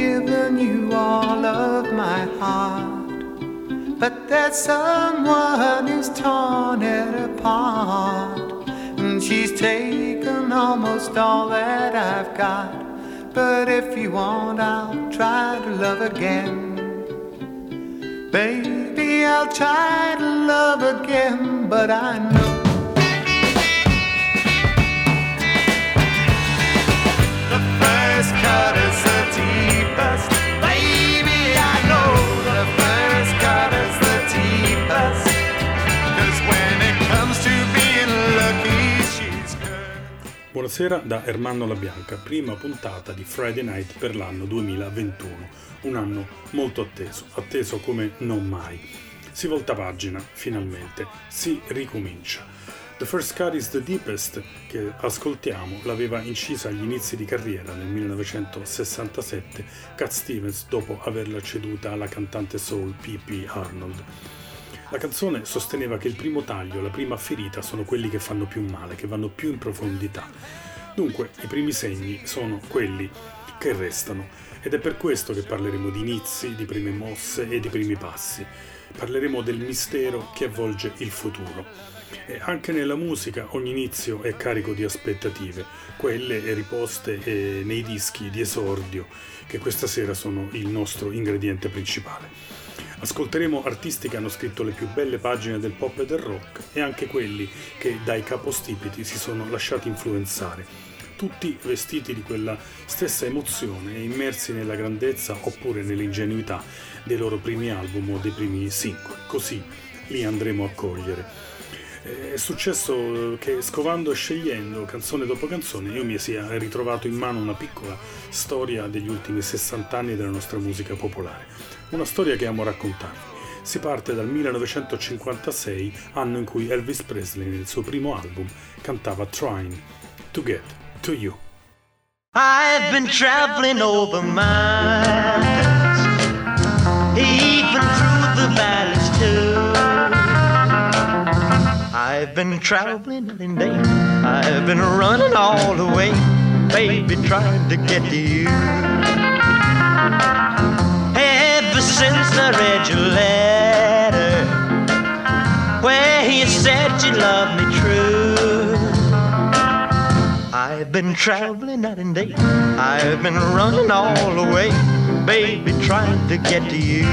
given you all of my heart, but that someone is torn it apart, and she's taken almost all that I've got. But if you want, I'll try to love again. Baby, I'll try to love again, but I know first cut is the deepest, baby, I know the first cut is the deepest, 'cause when it comes to being lucky, she's good. Buonasera da Ermanno Labianca, prima puntata di Friday Night per l'anno 2021, un anno molto atteso come non mai. Si volta pagina, finalmente, si ricomincia. The First Cut is the Deepest, che ascoltiamo, l'aveva incisa agli inizi di carriera nel 1967 Cat Stevens dopo averla ceduta alla cantante soul P. P. Arnold. La canzone sosteneva che il primo taglio, la prima ferita sono quelli che fanno più male, che vanno più in profondità. Dunque, i primi segni sono quelli che restano, ed è per questo che parleremo di inizi, di prime mosse e di primi passi. Parleremo del mistero che avvolge il futuro. E anche nella musica ogni inizio è carico di aspettative, quelle riposte nei dischi di esordio, che questa sera sono il nostro ingrediente principale. Ascolteremo artisti che hanno scritto le più belle pagine del pop e del rock, e anche quelli che dai capostipiti si sono lasciati influenzare, tutti vestiti di quella stessa emozione e immersi nella grandezza oppure nell'ingenuità dei loro primi album o dei primi singoli. Così li andremo a cogliere. È successo che scovando e scegliendo canzone dopo canzone io mi sia ritrovato in mano una piccola storia degli ultimi 60 anni della nostra musica popolare, una storia che amo raccontarvi. Si parte dal 1956, anno in cui Elvis Presley nel suo primo album cantava Trying to Get to You. I've been traveling over miles, even through the valleys too. I've been traveling in day, I've been running all the way, baby, trying to get to you. Ever since I read your letter, where you said you loved me true. I've been traveling night and day, I've been running all the way, baby, trying to get to you.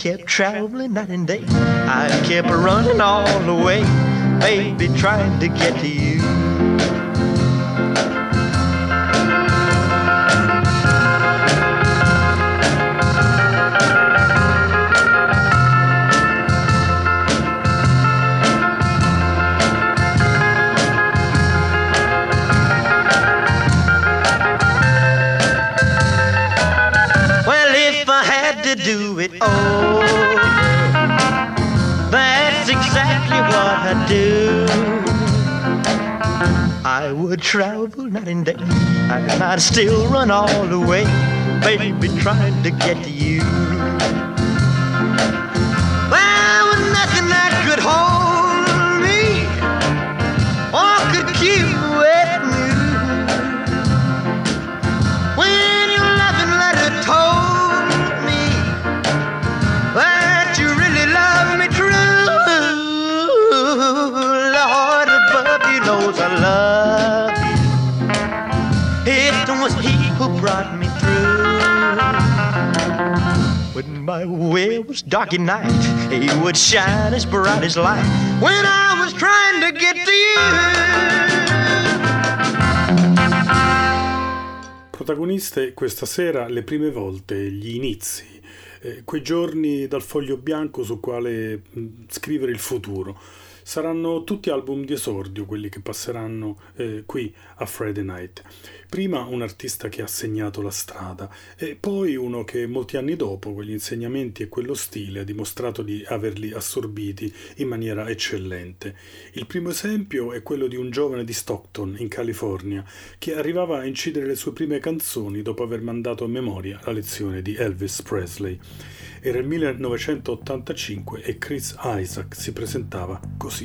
Kept traveling night and day, I kept running all the way, baby, trying to get to you. Well, if I had to do it all, do. I would travel night and day, and I'd still run all the way, baby, trying to get to you. There was nothing that could hold me or could keep with me. When your loving letter told me that you really loved me true. Lord above, you knows I love you. It was he who brought me through. When my way was dark at night, he would shine as bright as light when I was trying to get to you. Protagoniste questa sera le prime volte, gli inizi quei giorni dal foglio bianco su quale scrivere il futuro. Saranno tutti album di esordio quelli che passeranno qui a Friday Night. Prima un artista che ha segnato la strada e poi uno che molti anni dopo quegli insegnamenti e quello stile ha dimostrato di averli assorbiti in maniera eccellente. Il primo esempio è quello di un giovane di Stockton, in California, che arrivava a incidere le sue prime canzoni dopo aver mandato a memoria la lezione di Elvis Presley. Era il 1985 e Chris Isaac si presentava così.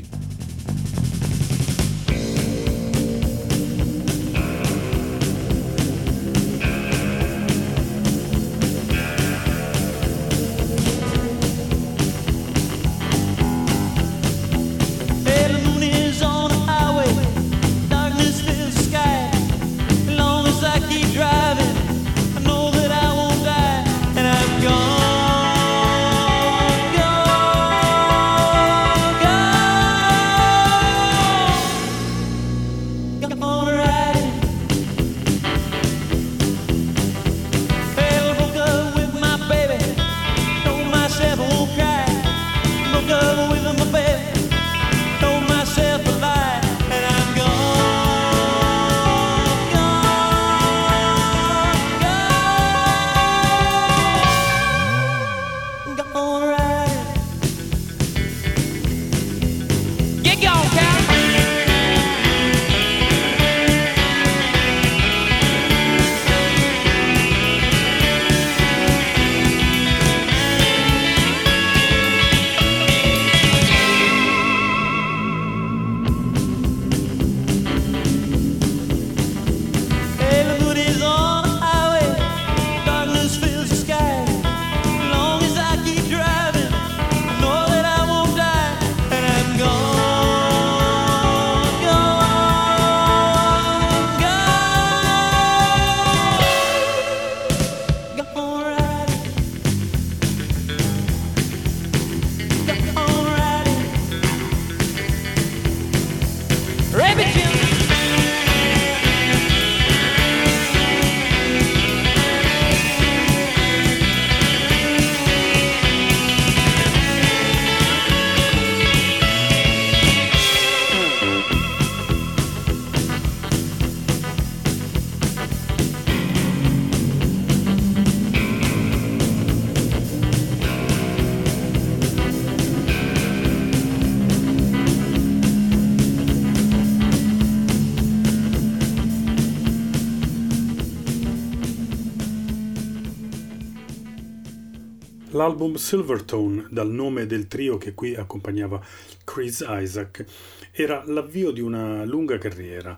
L'album Silvertone, dal nome del trio che qui accompagnava Chris Isaac, era l'avvio di una lunga carriera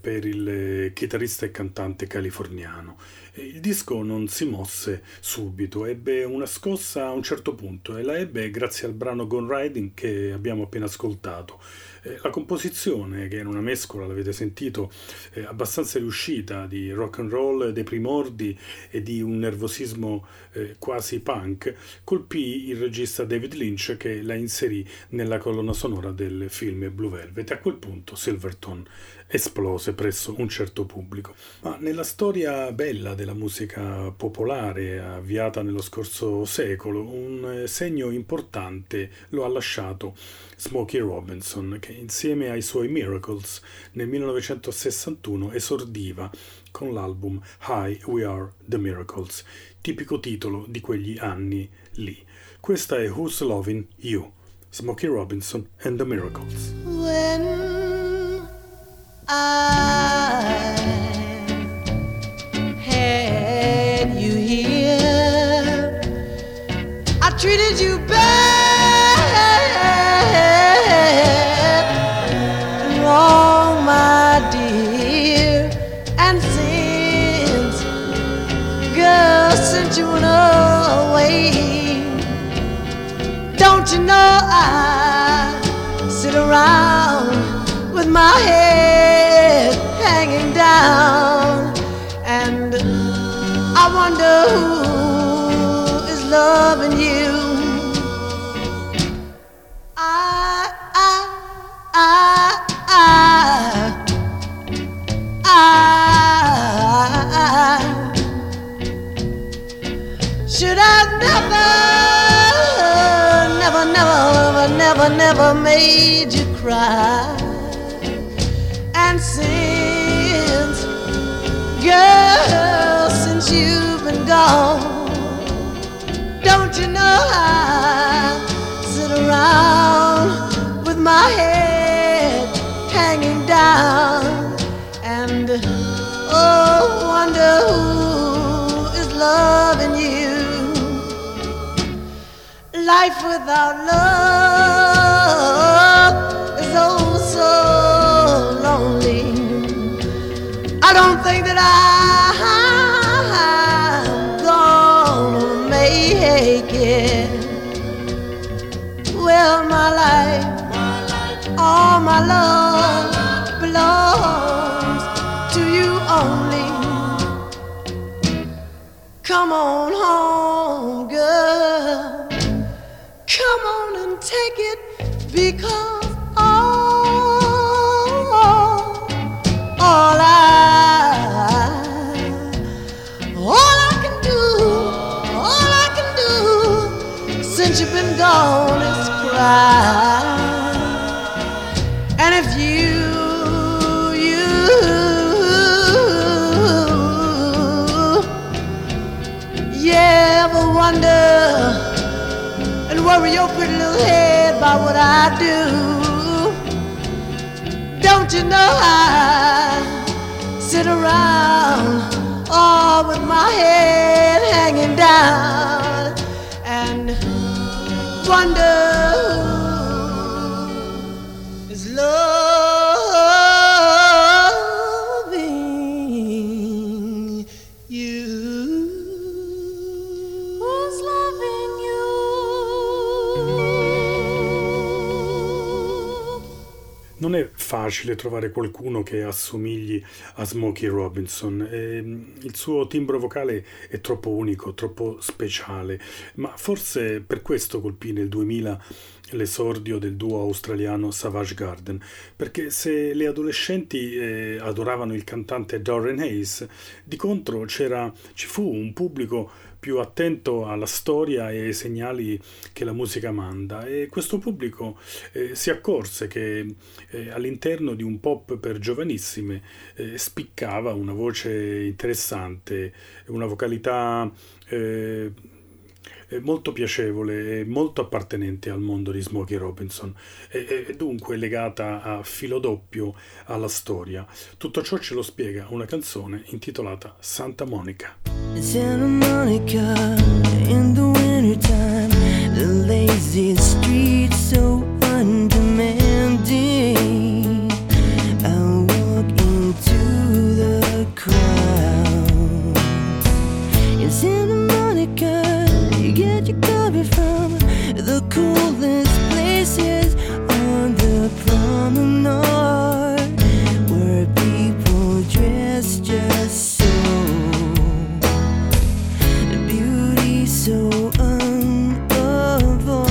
per il chitarrista e cantante californiano. Il disco non si mosse subito, ebbe una scossa a un certo punto e la ebbe grazie al brano Gone Riding che abbiamo appena ascoltato. La composizione, che era una mescola, l'avete sentito, abbastanza riuscita di rock and roll dei primordi e di un nervosismo quasi punk, colpì il regista David Lynch che la inserì nella colonna sonora del film Blue Velvet. A quel punto Silvertone esplose presso un certo pubblico. Ma nella storia bella della musica popolare avviata nello scorso secolo, un segno importante lo ha lasciato Smokey Robinson, che insieme ai suoi Miracles nel 1961 esordiva con l'album Hi, We Are the Miracles, tipico titolo di quegli anni lì. Questa è Who's Lovin' You? Smokey Robinson and the Miracles. When I had you here, I treated you bad. Don't you know I sit around with my head hanging down, and I wonder who is loving you. I should I never never made you cry. And since, girl, since you've been gone, don't you know I sit around with my head hanging down and oh, wonder who is loving you. Life without love is oh so lonely. I don't think that I'm gonna make it. Well, my life, all my love belongs to you only. Come on home, girl. Come on and take it, because all I can do, all I can do since you've been gone is cry. And if you ever wonder and worry your pretty little head about what I do, don't you know I sit around all with my head hanging down and wonder who is loving you. Who's loving you? Non è facile trovare qualcuno che assomigli a Smokey Robinson. Il suo timbro vocale è troppo unico, troppo speciale, ma forse per questo colpì nel 2000 l'esordio del duo australiano Savage Garden, perché se le adolescenti adoravano il cantante Darren Hayes, di contro ci fu un pubblico più attento alla storia e ai segnali che la musica manda, e questo pubblico si accorse che all'interno di un pop per giovanissime spiccava una voce interessante, una vocalità molto piacevole e molto appartenente al mondo di Smokey Robinson e dunque legata a filo doppio alla storia. Tutto ciò ce lo spiega una canzone intitolata Santa Monica. Santa Monica, in the wintertime, the lazy streets so undemanding. I walk into the crowd. In Santa Monica, you get your coffee from the coolest places on the promenade, where people dress just so unavoidable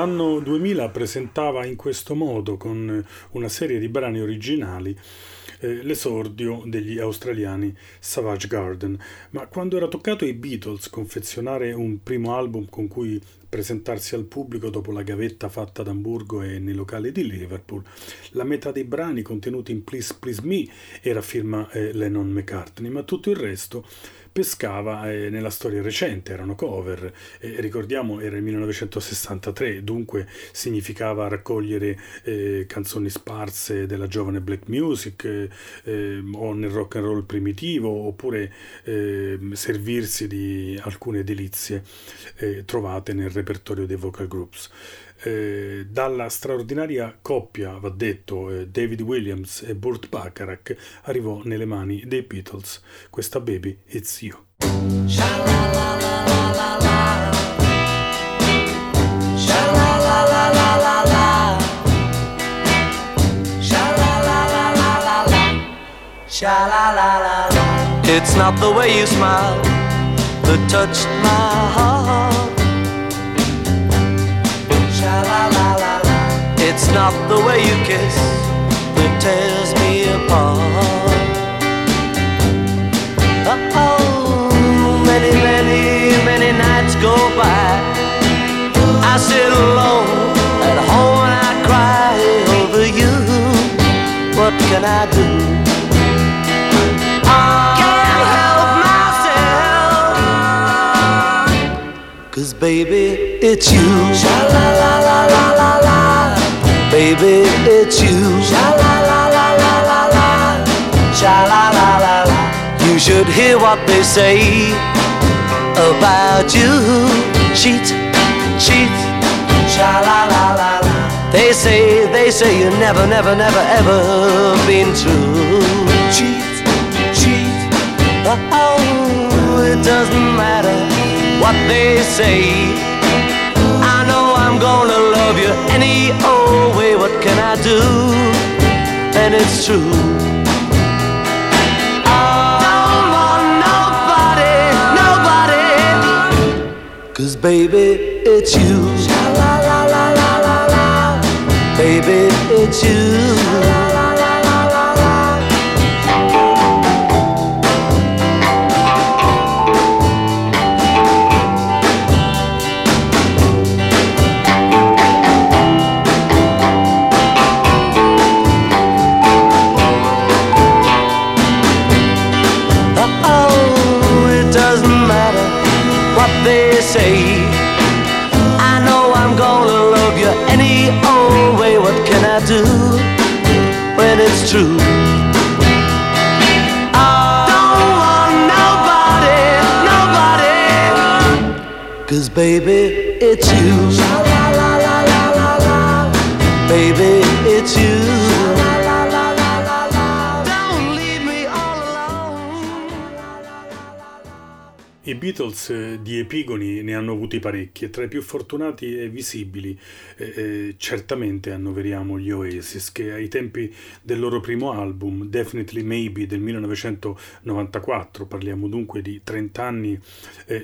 l'anno 2000 presentava in questo modo, con una serie di brani originali, l'esordio degli australiani Savage Garden, ma quando era toccato ai Beatles confezionare un primo album con cui presentarsi al pubblico dopo la gavetta fatta ad Amburgo e nei locali di Liverpool, la metà dei brani contenuti in Please Please Me era firma Lennon-McCartney, ma tutto il resto pescava nella storia recente, erano cover, ricordiamo era il 1963, dunque significava raccogliere canzoni sparse della giovane black music o nel rock and roll primitivo, oppure servirsi di alcune edilizie trovate nel repertorio dei vocal groups. Dalla straordinaria coppia, va detto, David Williams e Burt Bacharach, arrivò nelle mani dei Beatles questa Baby It's You. It's not the way you smile that touched my heart. It's not the way you kiss that tears me apart. Oh, many, many, many nights go by. I sit alone at home and I cry over you. What can I do? I can't help myself, 'cause baby, it's you. Sha-la-la-la-la-la-la. Baby, it's you. Sha-la-la-la-la-la-la. Sha-la-la-la-la. You should hear what they say about you. Cheat, cheat. Sha-la-la-la-la. They say you never, never, never, ever been true. Cheat, cheat. Oh, it doesn't matter what they say. I know I'm gonna love you any old. What can I do? And it's true. Don't want nobody, nobody. 'Cause baby, it's you. La la la la la la. Baby, it's you. I know I'm gonna love you any old way. What can I do when it's true? I don't want nobody, nobody. 'Cause baby, it's you. La la la la la la. Baby, it's you. La la la la la. Don't leave me all alone. I Beatles di epigoni ne hanno avuti parecchi e tra i più fortunati e visibili certamente annoveriamo gli Oasis, che ai tempi del loro primo album Definitely Maybe del 1994, parliamo dunque di 30 anni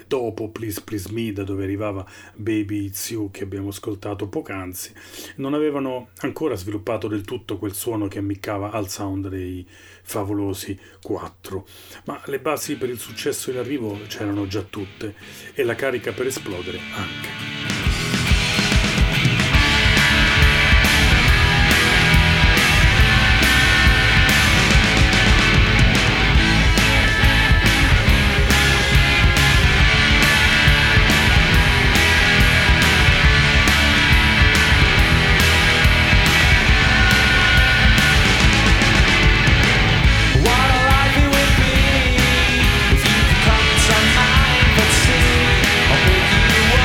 dopo Please Please Me, da dove arrivava Baby It's You che abbiamo ascoltato poc'anzi, non avevano ancora sviluppato del tutto quel suono che ammiccava al sound dei favolosi 4, ma le basi per il successo in arrivo c'erano già tutte e la carica per esplodere anche. I'll pick you up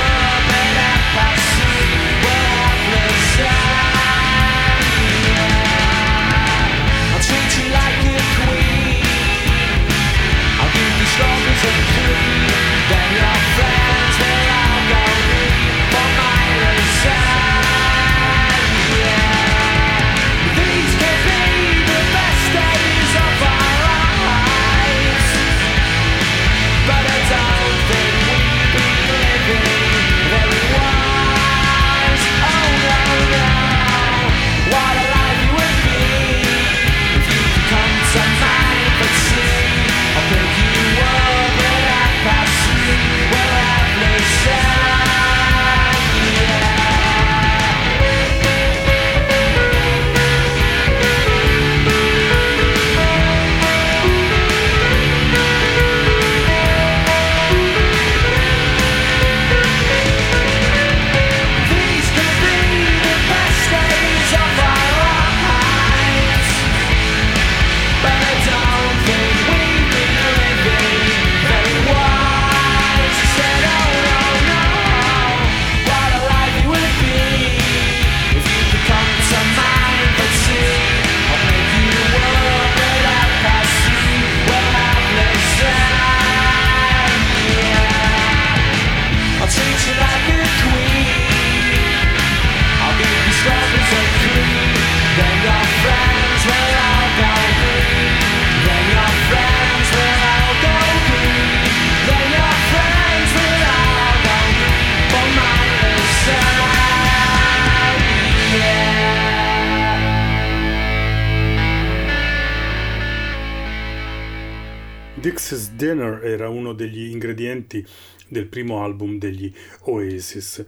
Dix's Dinner era uno degli ingredienti del primo album degli Oasis.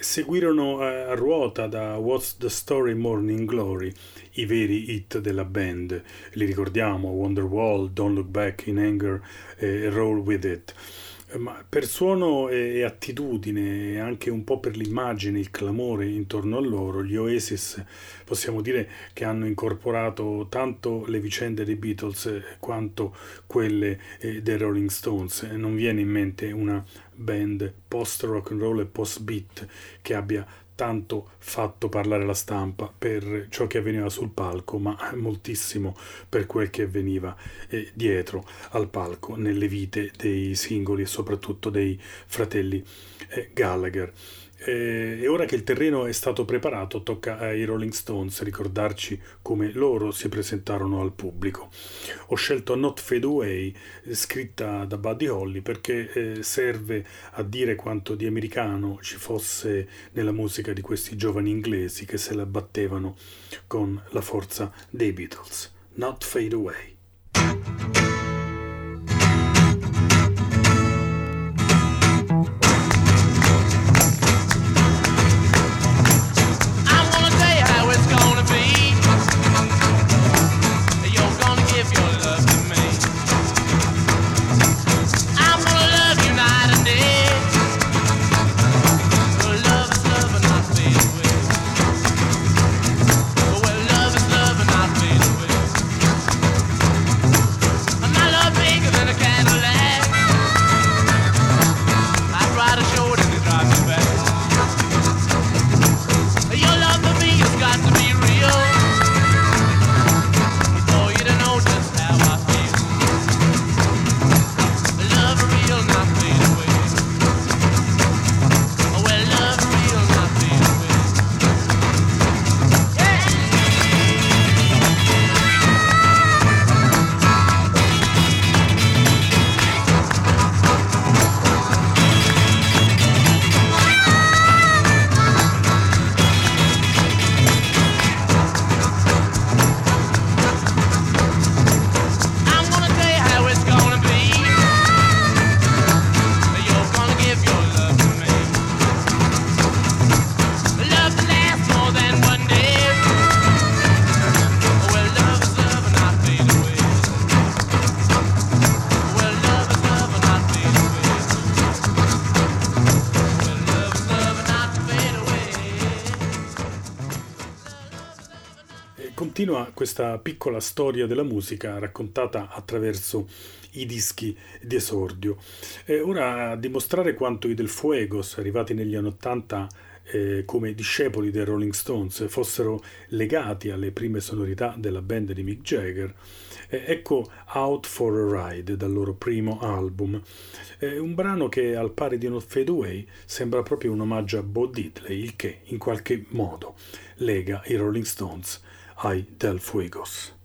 Seguirono a ruota da What's the Story Morning Glory i veri hit della band, li ricordiamo: Wonderwall, Don't Look Back in Anger e Roll With It. Ma per suono e attitudine, e anche un po' per l'immagine, il clamore intorno a loro, gli Oasis possiamo dire che hanno incorporato tanto le vicende dei Beatles quanto quelle dei Rolling Stones. Non viene in mente una band post rock and roll e post beat che abbia tanto fatto parlare la stampa per ciò che avveniva sul palco, ma moltissimo per quel che avveniva dietro al palco, nelle vite dei singoli e soprattutto dei fratelli Gallagher. E ora che il terreno è stato preparato, tocca ai Rolling Stones ricordarci come loro si presentarono al pubblico. Ho scelto Not Fade Away, scritta da Buddy Holly, perché serve a dire quanto di americano ci fosse nella musica di questi giovani inglesi che se la battevano con la forza dei Beatles. Not Fade Away. Continua questa piccola storia della musica raccontata attraverso i dischi di esordio. E ora, a dimostrare quanto i Del Fuegos, arrivati negli anni 80 come discepoli dei Rolling Stones, fossero legati alle prime sonorità della band di Mick Jagger, ecco Out for a Ride dal loro primo album, un brano che al pari di Not Fade Away sembra proprio un omaggio a Bo Diddley, il che in qualche modo lega i Rolling Stones ai Del Fuegos.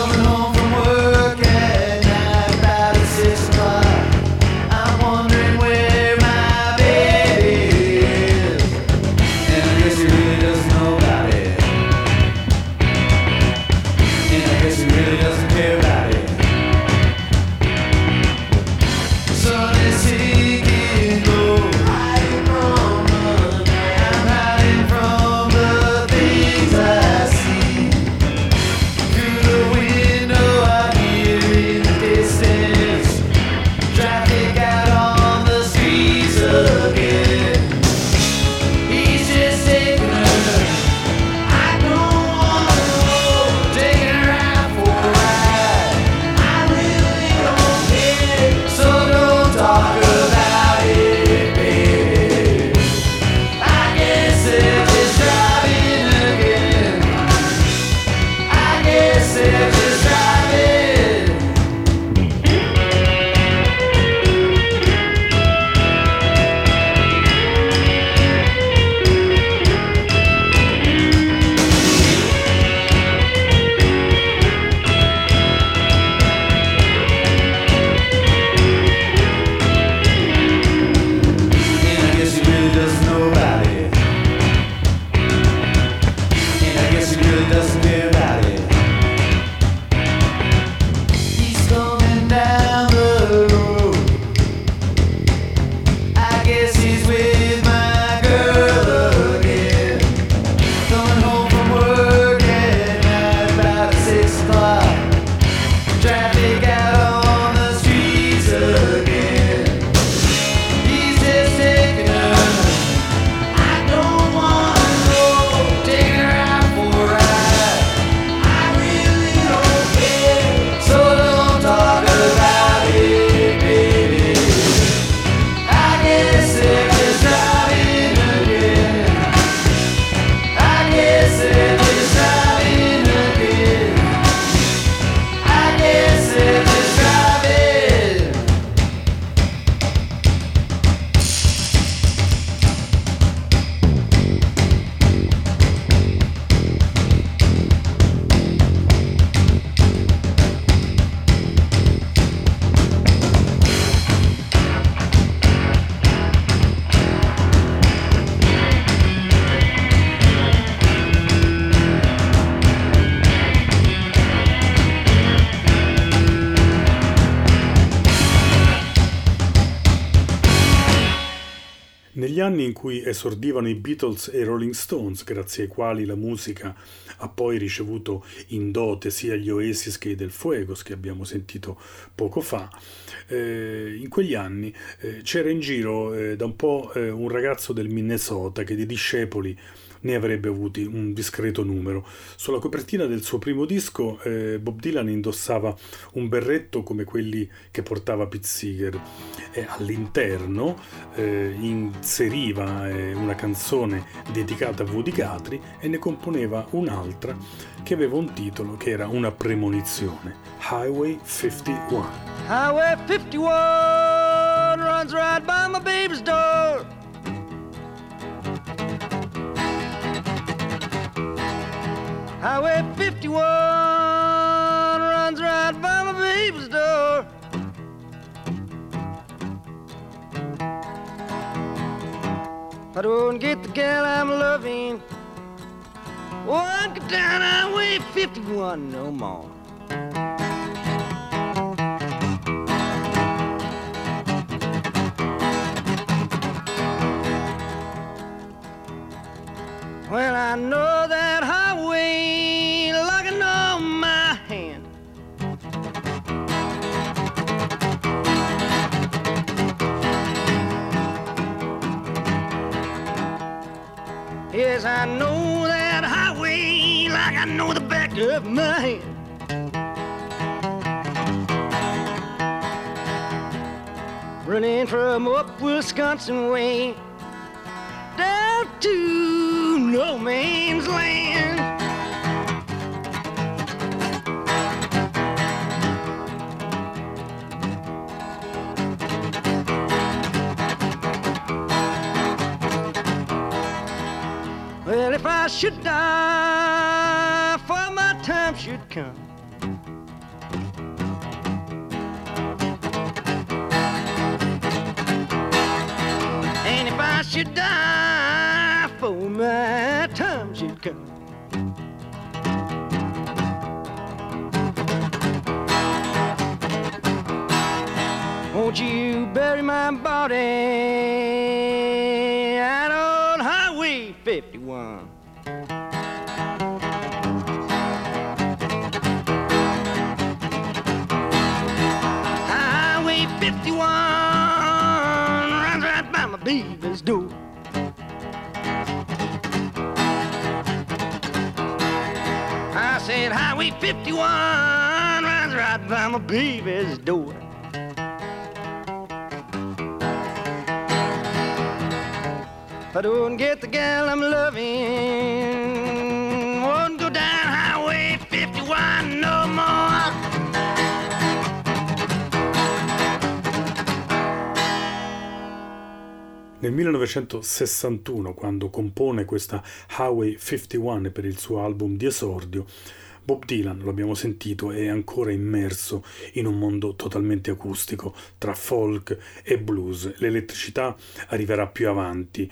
Coming home from Anni in cui esordivano i Beatles e i Rolling Stones, grazie ai quali la musica ha poi ricevuto in dote sia gli Oasis che i Del Fuegos, che abbiamo sentito poco fa. In quegli anni c'era in giro da un po' un ragazzo del Minnesota che di discepoli ne avrebbe avuti un discreto numero. Sulla copertina del suo primo disco Bob Dylan indossava un berretto come quelli che portava Pete Seeger e all'interno inseriva una canzone dedicata a Woody Guthrie e ne componeva un'altra che aveva un titolo che era una premonizione: Highway 51. Highway 51 runs right by my baby's door. Highway 51 runs right by my baby's door. I don't get the gal I'm loving. Won't get down Highway 51 no more. Well, I know that highway locking on my hand. Yes, I know that highway like I know the back of my hand. Running from up Wisconsin way down to no man's land. Well, if I should die before my time should come, and if I should die before my time should come, won't you bury my body out on Highway 51? Highway 51 runs right by my baby's door. Highway 51 runs right by my baby's door. I don't get the gal I'm loving, won't go down Highway 51 no more. Nel 1961, quando compone questa Highway 51 per il suo album di esordio, Bob Dylan, lo abbiamo sentito, è ancora immerso in un mondo totalmente acustico tra folk e blues. L'elettricità arriverà più avanti.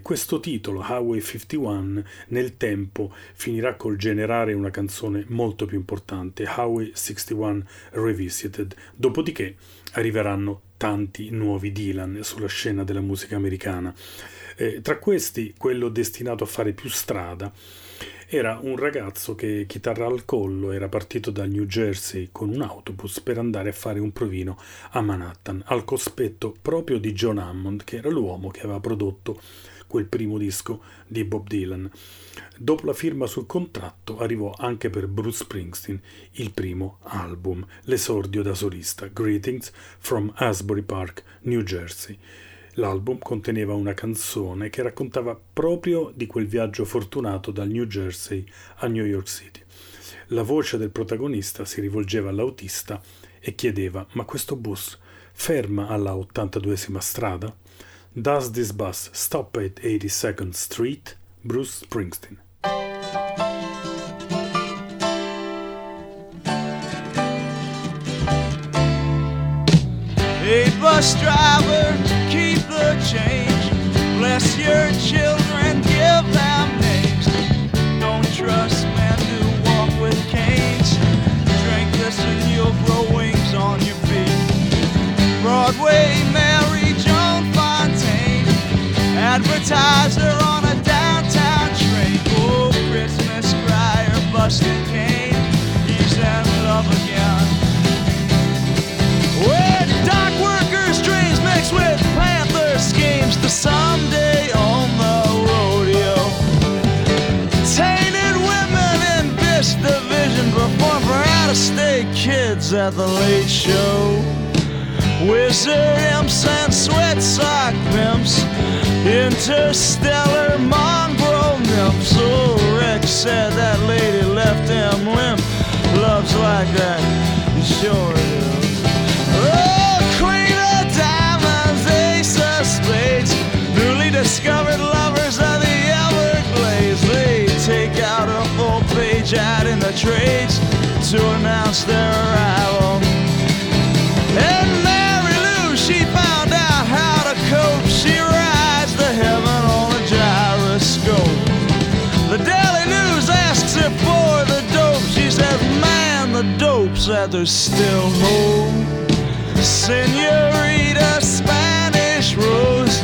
Questo titolo, Highway 51, nel tempo finirà col generare una canzone molto più importante, Highway 61 Revisited. Dopodiché arriveranno tanti nuovi Dylan sulla scena della musica americana. Tra questi, quello destinato a fare più strada era un ragazzo che, chitarra al collo, era partito dal New Jersey con un autobus per andare a fare un provino a Manhattan, al cospetto proprio di John Hammond, che era l'uomo che aveva prodotto quel primo disco di Bob Dylan. Dopo la firma sul contratto arrivò anche per Bruce Springsteen il primo album, l'esordio da solista, Greetings from Asbury Park, New Jersey. L'album conteneva una canzone che raccontava proprio di quel viaggio fortunato dal New Jersey a New York City. La voce del protagonista si rivolgeva all'autista e chiedeva: ma questo bus ferma alla 82esima strada? Does this bus stop at 82nd Street? Bruce Springsteen. Hey bus driver, keep the change. Bless your children, give them names. Don't trust men who walk with canes. Drink this and you'll grow wings on your feet. Broadway Mary Joan Fontaine, advertiser on a downtown train. Oh, Christmas crier, busted cane, he's in love again. When dock workers' dreams mix with Panther schemes, the someday on the rodeo. Tainted women in this division perform for out-of-state kids at the late show. Wizard imps and sweat sock pimps, interstellar mongrel nymphs. Oh, Rick said that lady left him limp. Love's like that, sure it is. Oh, queen of diamonds, ace of spades, newly discovered lovers of the Everglades. They take out a full page out in the trades to announce their arrival. And she found out how to cope. She rides to heaven on a gyroscope. The Daily News asks her for the dope. She says, man, the dope's that there's still hope. Senorita Spanish Rose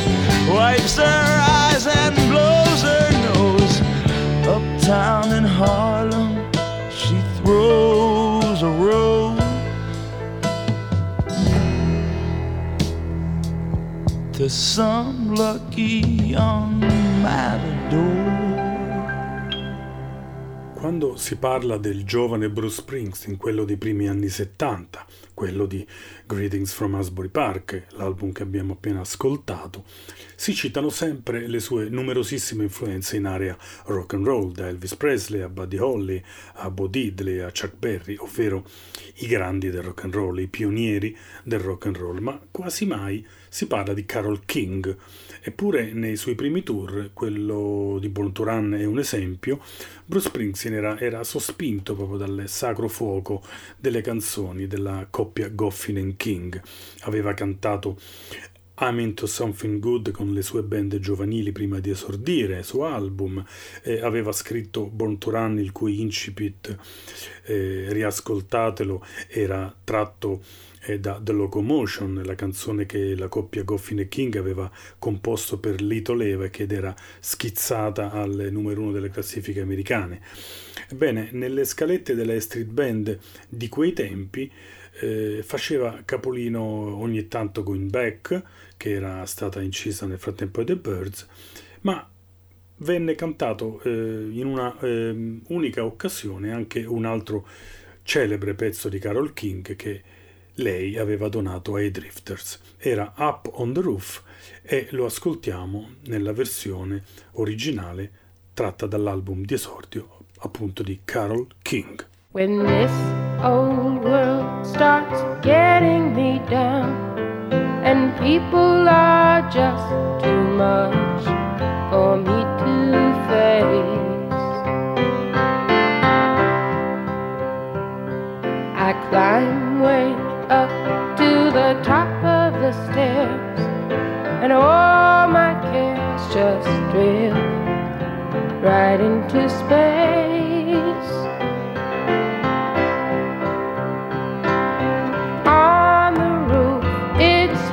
wipes her eyes and blows her nose. Uptown in Harlem, she throws a rose. To some lucky young matador. Quando si parla del giovane Bruce Springsteen, quello dei primi anni 70, quello di Greetings from Asbury Park, l'album che abbiamo appena ascoltato, si citano sempre le sue numerosissime influenze in area rock and roll, da Elvis Presley a Buddy Holly, a Bo Diddley, a Chuck Berry, ovvero i grandi del rock and roll, i pionieri del rock and roll, ma quasi mai si parla di Carole King. Eppure nei suoi primi tour, quello di Born to Run è un esempio, Bruce Springsteen era sospinto proprio dal sacro fuoco delle canzoni della coppia Goffin and King. Aveva cantato I'm Into Something Good con le sue band giovanili prima di esordire, suo album, aveva scritto Born to Run, il cui incipit, riascoltatelo, era tratto da The Locomotion, la canzone che la coppia Goffin e King aveva composto per Lito Leva ed era schizzata al numero 1 delle classifiche americane. Ebbene, nelle scalette delle street band di quei tempi faceva capolino ogni tanto Going Back, che era stata incisa nel frattempo The Birds, ma venne cantato in una unica occasione anche un altro celebre pezzo di Carole King che lei aveva donato ai Drifters, era Up on the Roof, e lo ascoltiamo nella versione originale tratta dall'album di esordio appunto di Carole King. When this old world starts getting me down and people are just too much for me to face, I climb way up to the top of the stairs and all my cares just drift right into space. On the roof, it's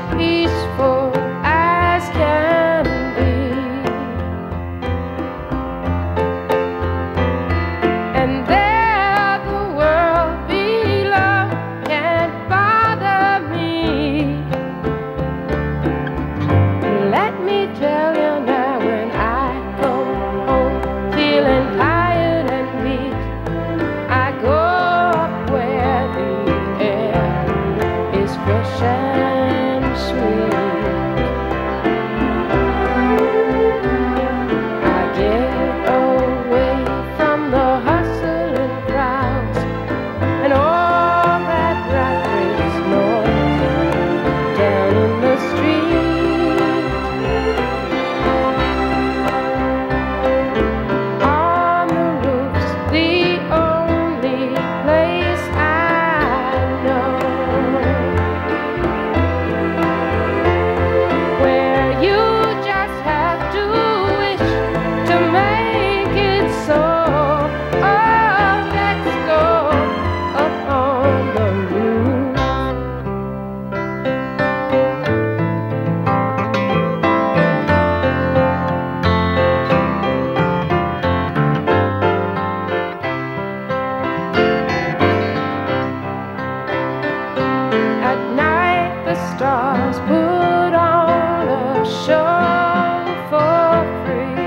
At night the stars put on a show for free.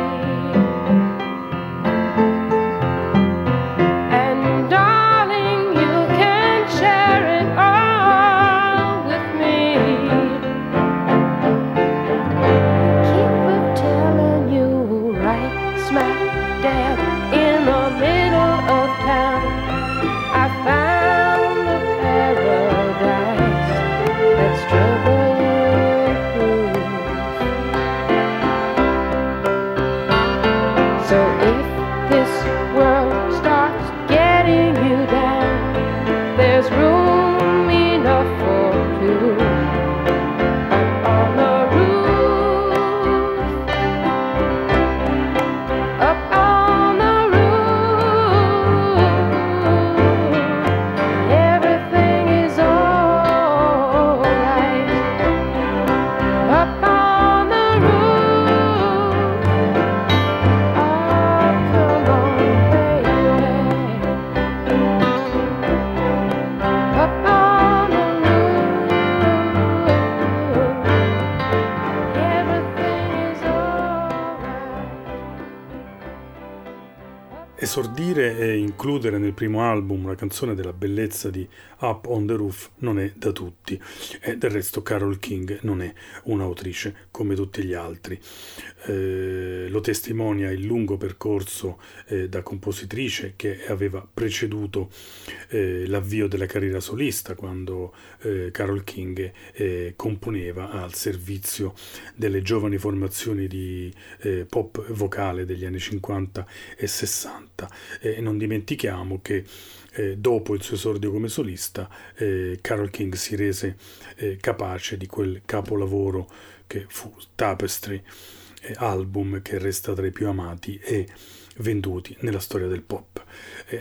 And darling, you can share it all with me. Keep on telling you right smack dab in the middle of town. I found a paradise that's trouble-proof. So if this world starts getting you down, there's room enough for two up on the roof. Up on the roof, everything is all right. Up on the roof, oh come on, baby. Up on the roof, everything is all right. Esordire e includere nel primo album la canzone della bellezza di Up on the Roof non è da tutti, e del resto Carole King non è un'autrice come tutti gli altri. Lo testimonia il lungo percorso da compositrice che aveva preceduto l'avvio della carriera solista, quando Carole King componeva al servizio delle giovani formazioni di pop vocale degli anni 50 e 60. Non dimentichiamo che dopo il suo esordio come solista, Carole King si rese capace di quel capolavoro che fu Tapestry, album che resta tra i più amati e venduti nella storia del pop.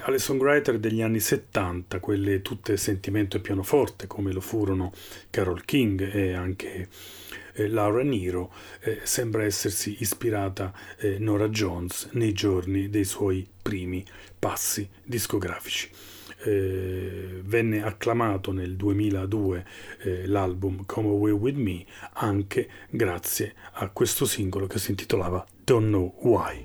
Alle songwriter degli anni 70, quelle tutte sentimento e pianoforte, come lo furono Carole King e anche Laura Nyro, sembra essersi ispirata Nora Jones nei giorni dei suoi primi passi discografici. Venne acclamato nel 2002 l'album Come Away With Me, anche grazie a questo singolo che si intitolava Don't Know Why.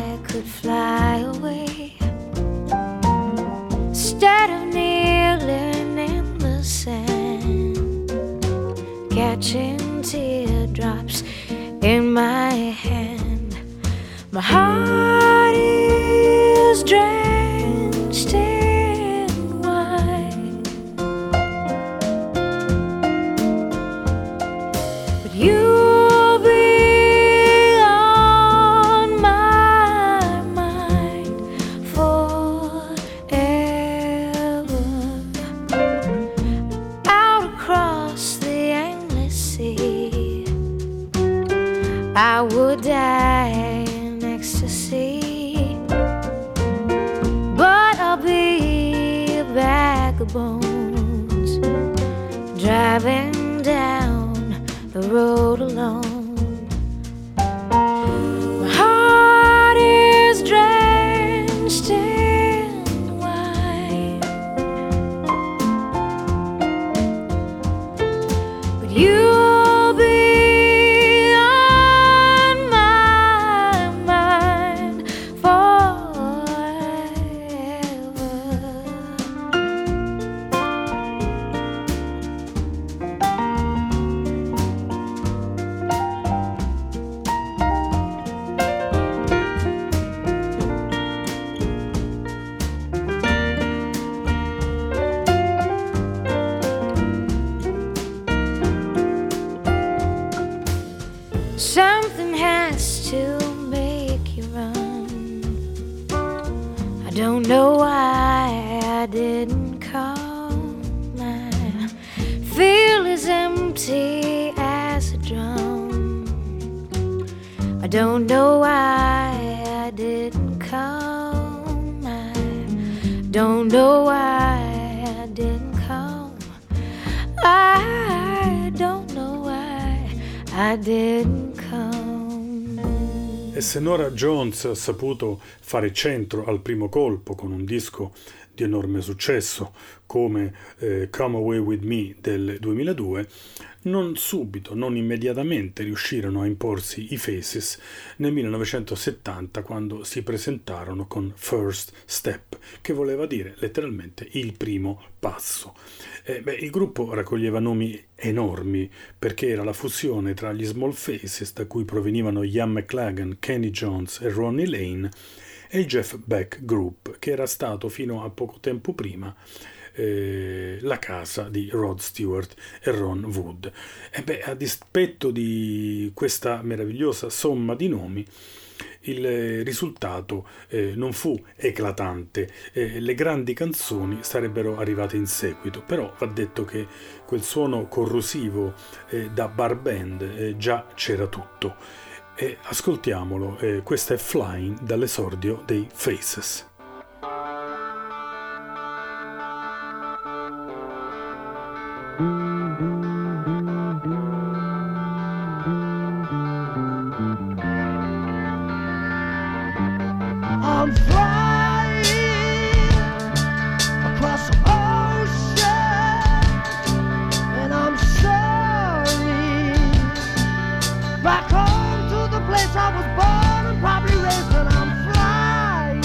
could fly away instead of kneeling in the sand, catching teardrops in my hand. My heart is drenched in wine, but you'll be on my mind forever. Out across the endless sea, I would die in ecstasy, but I'll be a bag of bones, driving down the road alone. My heart is drenched in wine, but you'll be on my mind forever. Something has to make you run. I don't know why I didn't call. My feel is empty as a drum. I don't know why I didn't call. My don't know why I didn't call. I don't know why I didn't. E se Nora Jones ha saputo fare centro al primo colpo con un disco di enorme successo come Come Away With Me del 2002, non subito, non immediatamente riuscirono a imporsi i Faces nel 1970 quando si presentarono con First Step, che voleva dire letteralmente il primo passo. Il gruppo raccoglieva nomi enormi perché era la fusione tra gli Small Faces, da cui provenivano Ian McLagan, Kenny Jones e Ronnie Lane, e il Jeff Beck Group, che era stato fino a poco tempo prima la casa di Rod Stewart e Ron Wood. A dispetto di questa meravigliosa somma di nomi, il risultato non fu eclatante. Le grandi canzoni sarebbero arrivate in seguito, però va detto che quel suono corrosivo da bar band già c'era tutto. Ascoltiamolo, questa è Flying dall'esordio dei Faces. I was born and probably raised, and I'm flying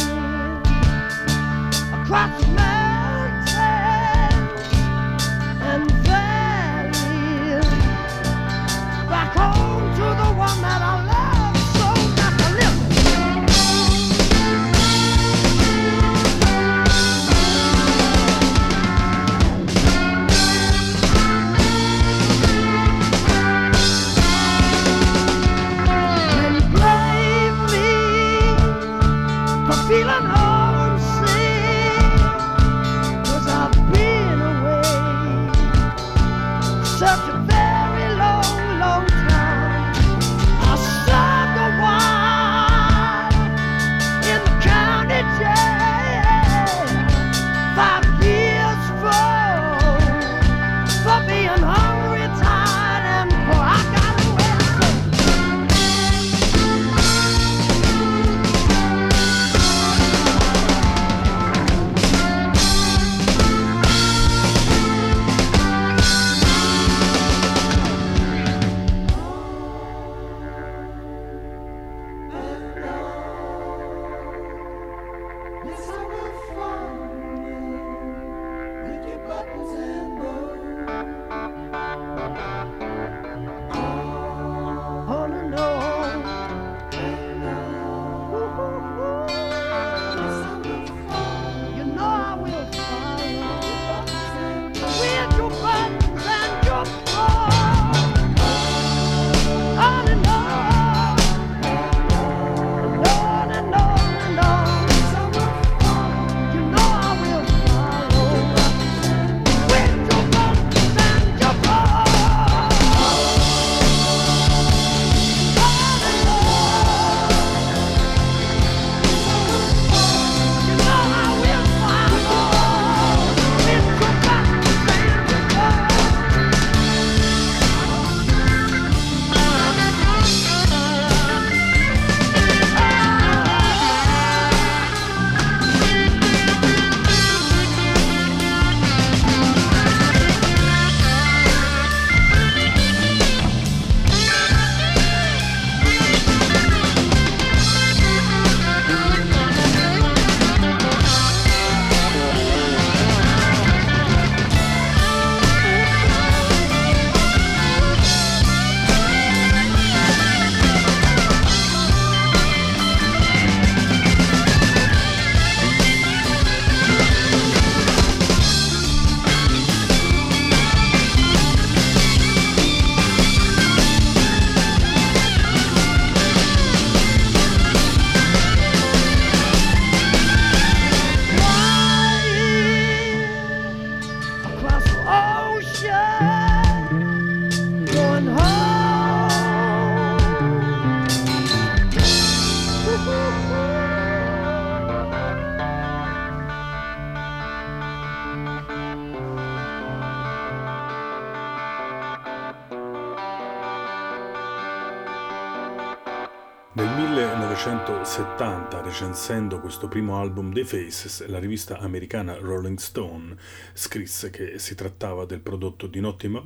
Nel 1970, recensendo questo primo album dei Faces, la rivista americana Rolling Stone scrisse che si trattava del prodotto di un'ottima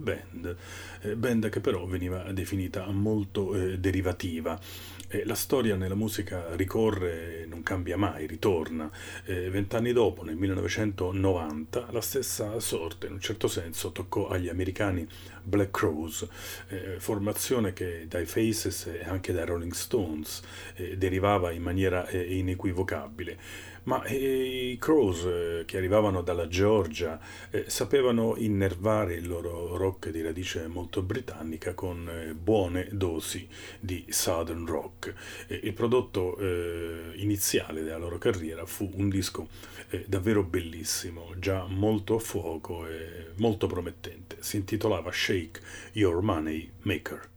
band che però veniva definita molto derivativa. La storia nella musica ricorre, non cambia mai, ritorna. 20 anni dopo, nel 1990, la stessa sorte, in un certo senso, toccò agli americani Black Crowes, formazione che dai Faces e anche dai Rolling Stones derivava in maniera inequivocabile. Ma i Crowes, che arrivavano dalla Georgia, sapevano innervare il loro rock di radice molto britannica con buone dosi di Southern Rock. Il prodotto iniziale della loro carriera fu un disco davvero bellissimo, già molto a fuoco e molto promettente. Si intitolava Shake Your Money Maker.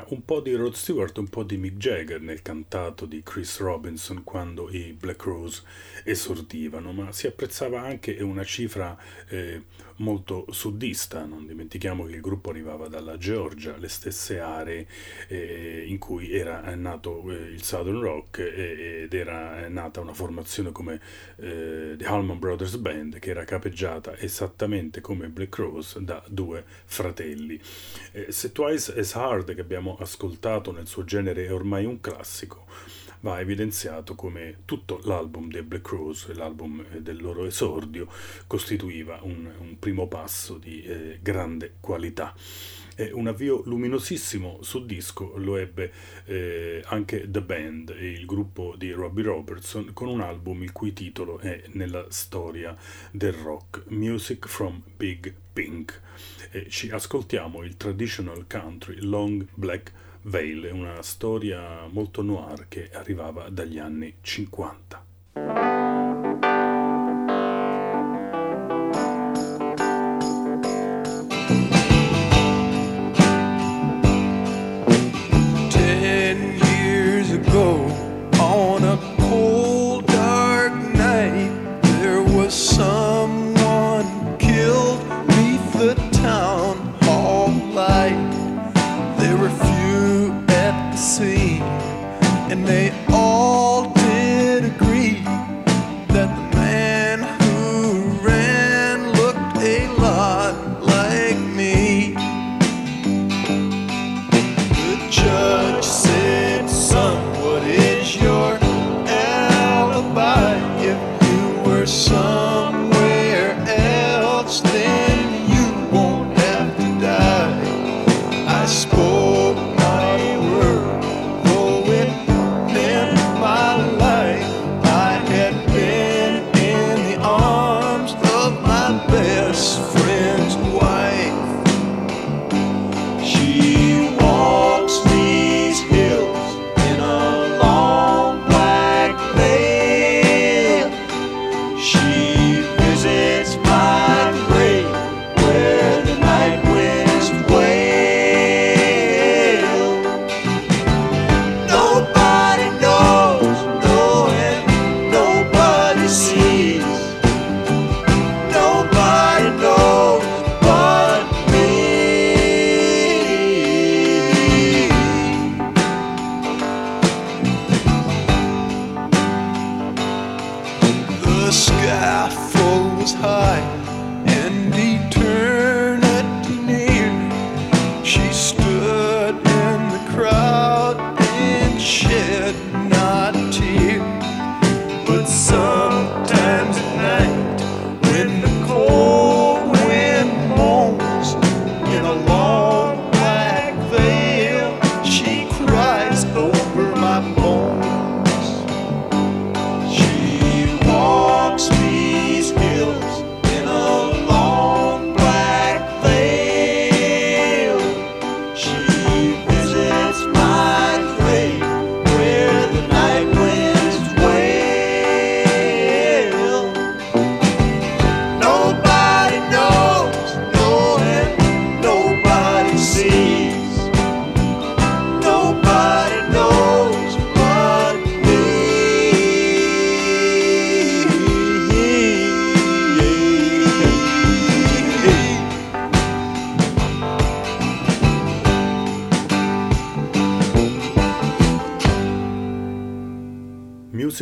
c'era un po' di Rod Stewart, un po' di Mick Jagger nel cantato di Chris Robinson quando i Black Crowes esordivano, ma si apprezzava anche una cifra molto sudista. Non dimentichiamo che il gruppo arrivava dalla Georgia, le stesse aree in cui era nato il Southern Rock ed era nata una formazione come The Allman Brothers Band, che era capeggiata esattamente come Black Crowes da due fratelli. Se Twice as Hard, che abbiamo ascoltato, nel suo genere è ormai un classico, va evidenziato come tutto l'album dei Black Crowes, l'album del loro esordio, costituiva un primo passo di grande qualità. Un avvio luminosissimo sul disco lo ebbe anche The Band, il gruppo di Robbie Robertson, con un album il cui titolo è nella storia del rock, Music from Big Pink. Ci ascoltiamo il traditional country Long Black Veil, una storia molto noir che arrivava dagli anni 50.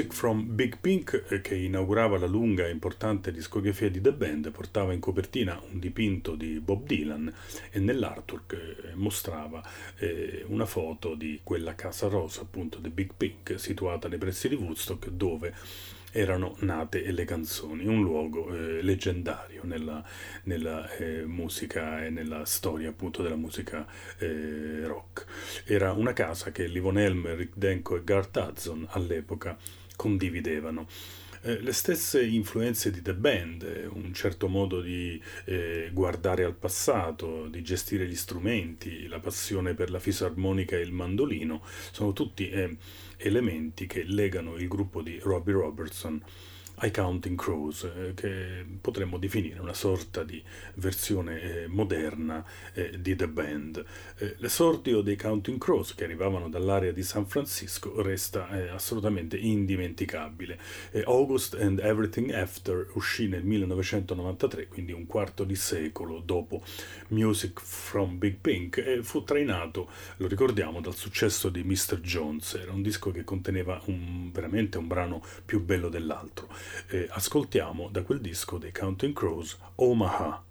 From Big Pink, che inaugurava la lunga e importante discografia di The Band, portava in copertina un dipinto di Bob Dylan e nell'artwork mostrava una foto di quella casa rosa, appunto, di Big Pink, situata nei pressi di Woodstock, dove erano nate le canzoni, un luogo leggendario nella musica e nella storia, appunto, della musica rock. Era una casa che Livon Helm, Rick Denko e Garth Hudson all'epoca condividevano. Le stesse influenze di The Band, un certo modo di guardare al passato, di gestire gli strumenti, la passione per la fisarmonica e il mandolino, sono tutti elementi che legano il gruppo di Robbie Robertson I Counting Crows, che potremmo definire una sorta di versione moderna di The Band. L'esordio dei Counting Crows, che arrivavano dall'area di San Francisco, resta assolutamente indimenticabile. August and Everything After uscì nel 1993, quindi un quarto di secolo dopo Music from Big Pink, e fu trainato, lo ricordiamo, dal successo di Mr. Jones. Era un disco che conteneva veramente un brano più bello dell'altro. Ascoltiamo da quel disco dei Counting Crows Omaha.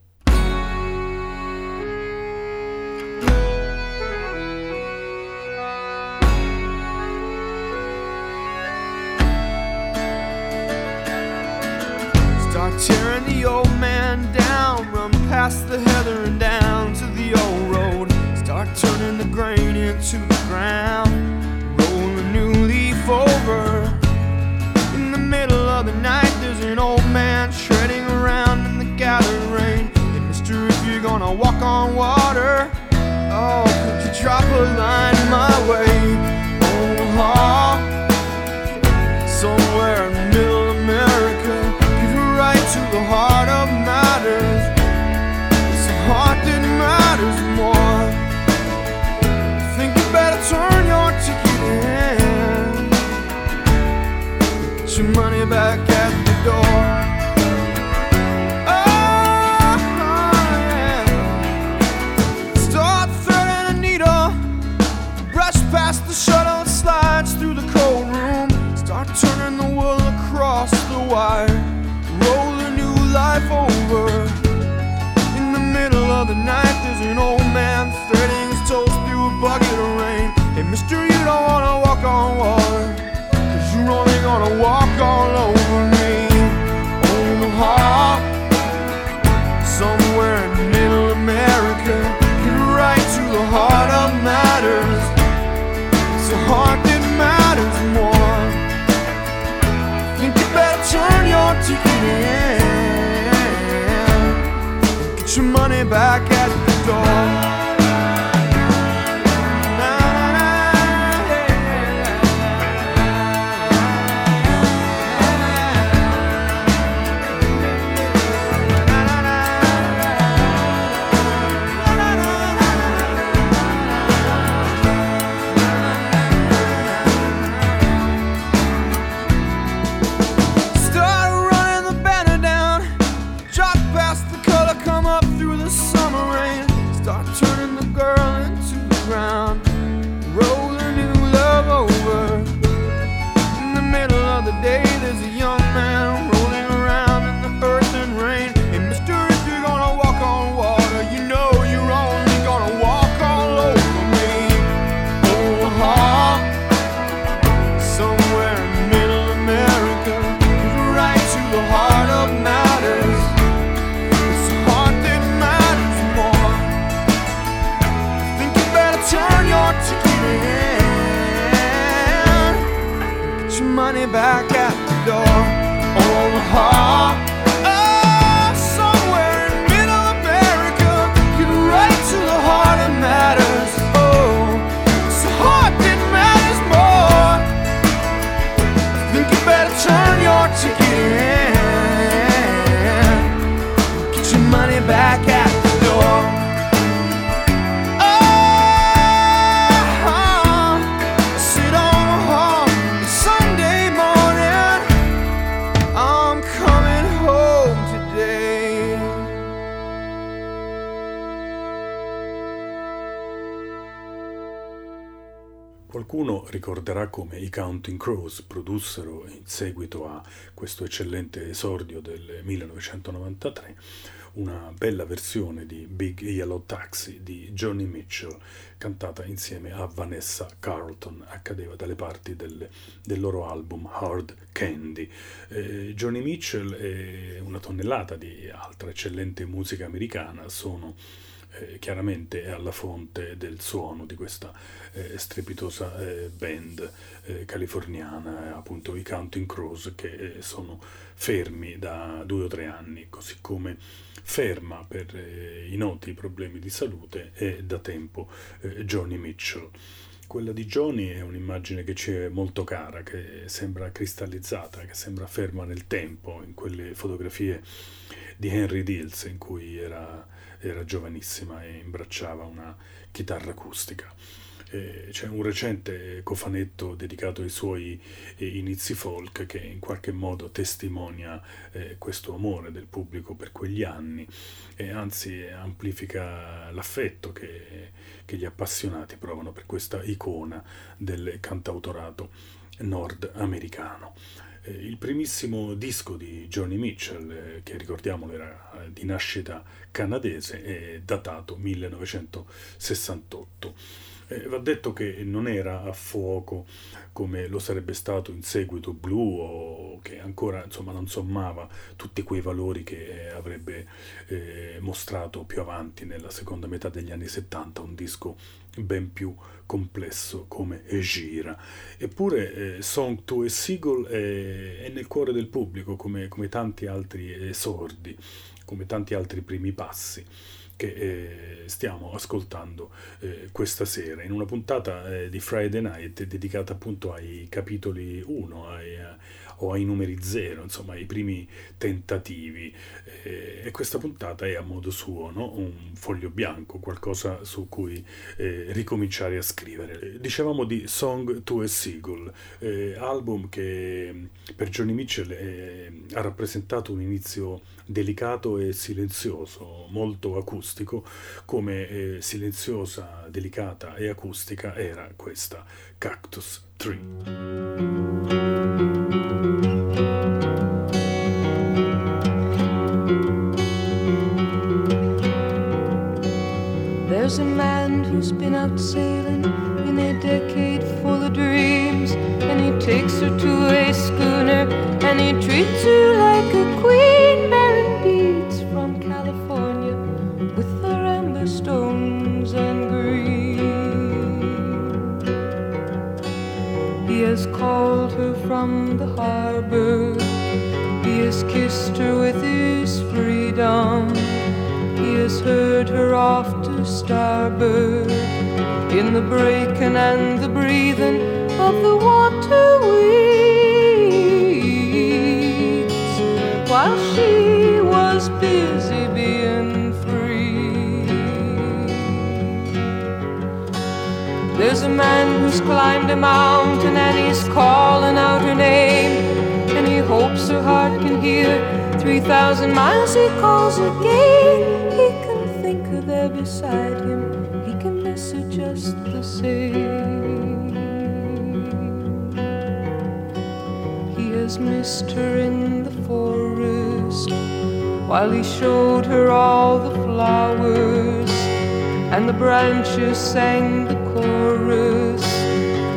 Start tearing the old man down, run past the heather and down to the old road. Start turning the grain into the ground, roll a new leaf over. In the middle of the night there's an old man shredding around in the gathering rain. Hey mister, if you're gonna walk on water, oh, could you drop a line my way? Omaha, somewhere in middle America, give it right to the heart of matters. It's the heart that matters more. I think you better turn your ticket in, put your money back at the door. Past the shuttle slides through the cold room. Start turning the wool across the wire, roll a new life over. In the middle of the night there's an old man threading his toes through a bucket of rain. Hey mister, you don't wanna walk on water, cause you're only gonna walk all over me. Omaha, somewhere in middle America, get right to the heart of matters. The heart that matters more. Think you better turn your ticket in, get your money back at the door. Back at the door. Omaha, oh, somewhere in middle America, get right to the heart that matters. Oh, it's the heart that matters more. I think you better turn your ticket in, get your money back at the door. Oh, sit on a hall, it's Sunday. Qualcuno ricorderà come i Counting Crows produssero, in seguito a questo eccellente esordio del 1993, una bella versione di Big Yellow Taxi di Johnny Mitchell, cantata insieme a Vanessa Carlton. Accadeva dalle parti del loro album Hard Candy. Johnny Mitchell e una tonnellata di altra eccellente musica americana sono chiaramente è alla fonte del suono di questa strepitosa band californiana, appunto i Counting Crows, che sono fermi da 2 o 3 anni, così come ferma per i noti problemi di salute e da tempo Johnny Mitchell. Quella di Johnny è un'immagine che ci è molto cara, che sembra cristallizzata, che sembra ferma nel tempo, in quelle fotografie di Henry Dills in cui era giovanissima e imbracciava una chitarra acustica. C'è un recente cofanetto dedicato ai suoi inizi folk che in qualche modo testimonia questo amore del pubblico per quegli anni e anzi amplifica l'affetto che gli appassionati provano per questa icona del cantautorato nordamericano. Il primissimo disco di Johnny Mitchell, che ricordiamolo era di nascita canadese, è datato 1968. Va detto che non era a fuoco come lo sarebbe stato in seguito Blue, o che ancora non sommava tutti quei valori che avrebbe mostrato più avanti nella seconda metà degli anni 70, un disco ben più complesso come Gira. Eppure Song to a Seagull è nel cuore del pubblico come tanti altri esordi, come tanti altri primi passi che stiamo ascoltando questa sera in una puntata di Friday Night dedicata appunto ai capitoli 1 o ai numeri 0, ai primi tentativi, e questa puntata è a modo suo, un foglio bianco, qualcosa su cui ricominciare a scrivere. Dicevamo di Song to a Seagull, album che per Johnny Mitchell ha rappresentato un inizio delicato e silenzioso, molto acustico, come silenziosa, delicata e acustica era questa Cactus Tree. There's a man who's been out sailing in a decade full of dreams, and he takes her to a schooner and he treats her like a queen, bearing beads from California with the Rambler stones and green. He has called her from the harbor, he has kissed her with his freedom, he has heard her off starboard in the breaking and the breathing of the water weeds, while she was busy being free. There's a man who's climbed a mountain and he's calling out her name, and he hopes her heart can hear. 3,000 miles he calls again. He there beside him, he can miss her just the same. He has missed her in the forest, while he showed her all the flowers, and the branches sang the chorus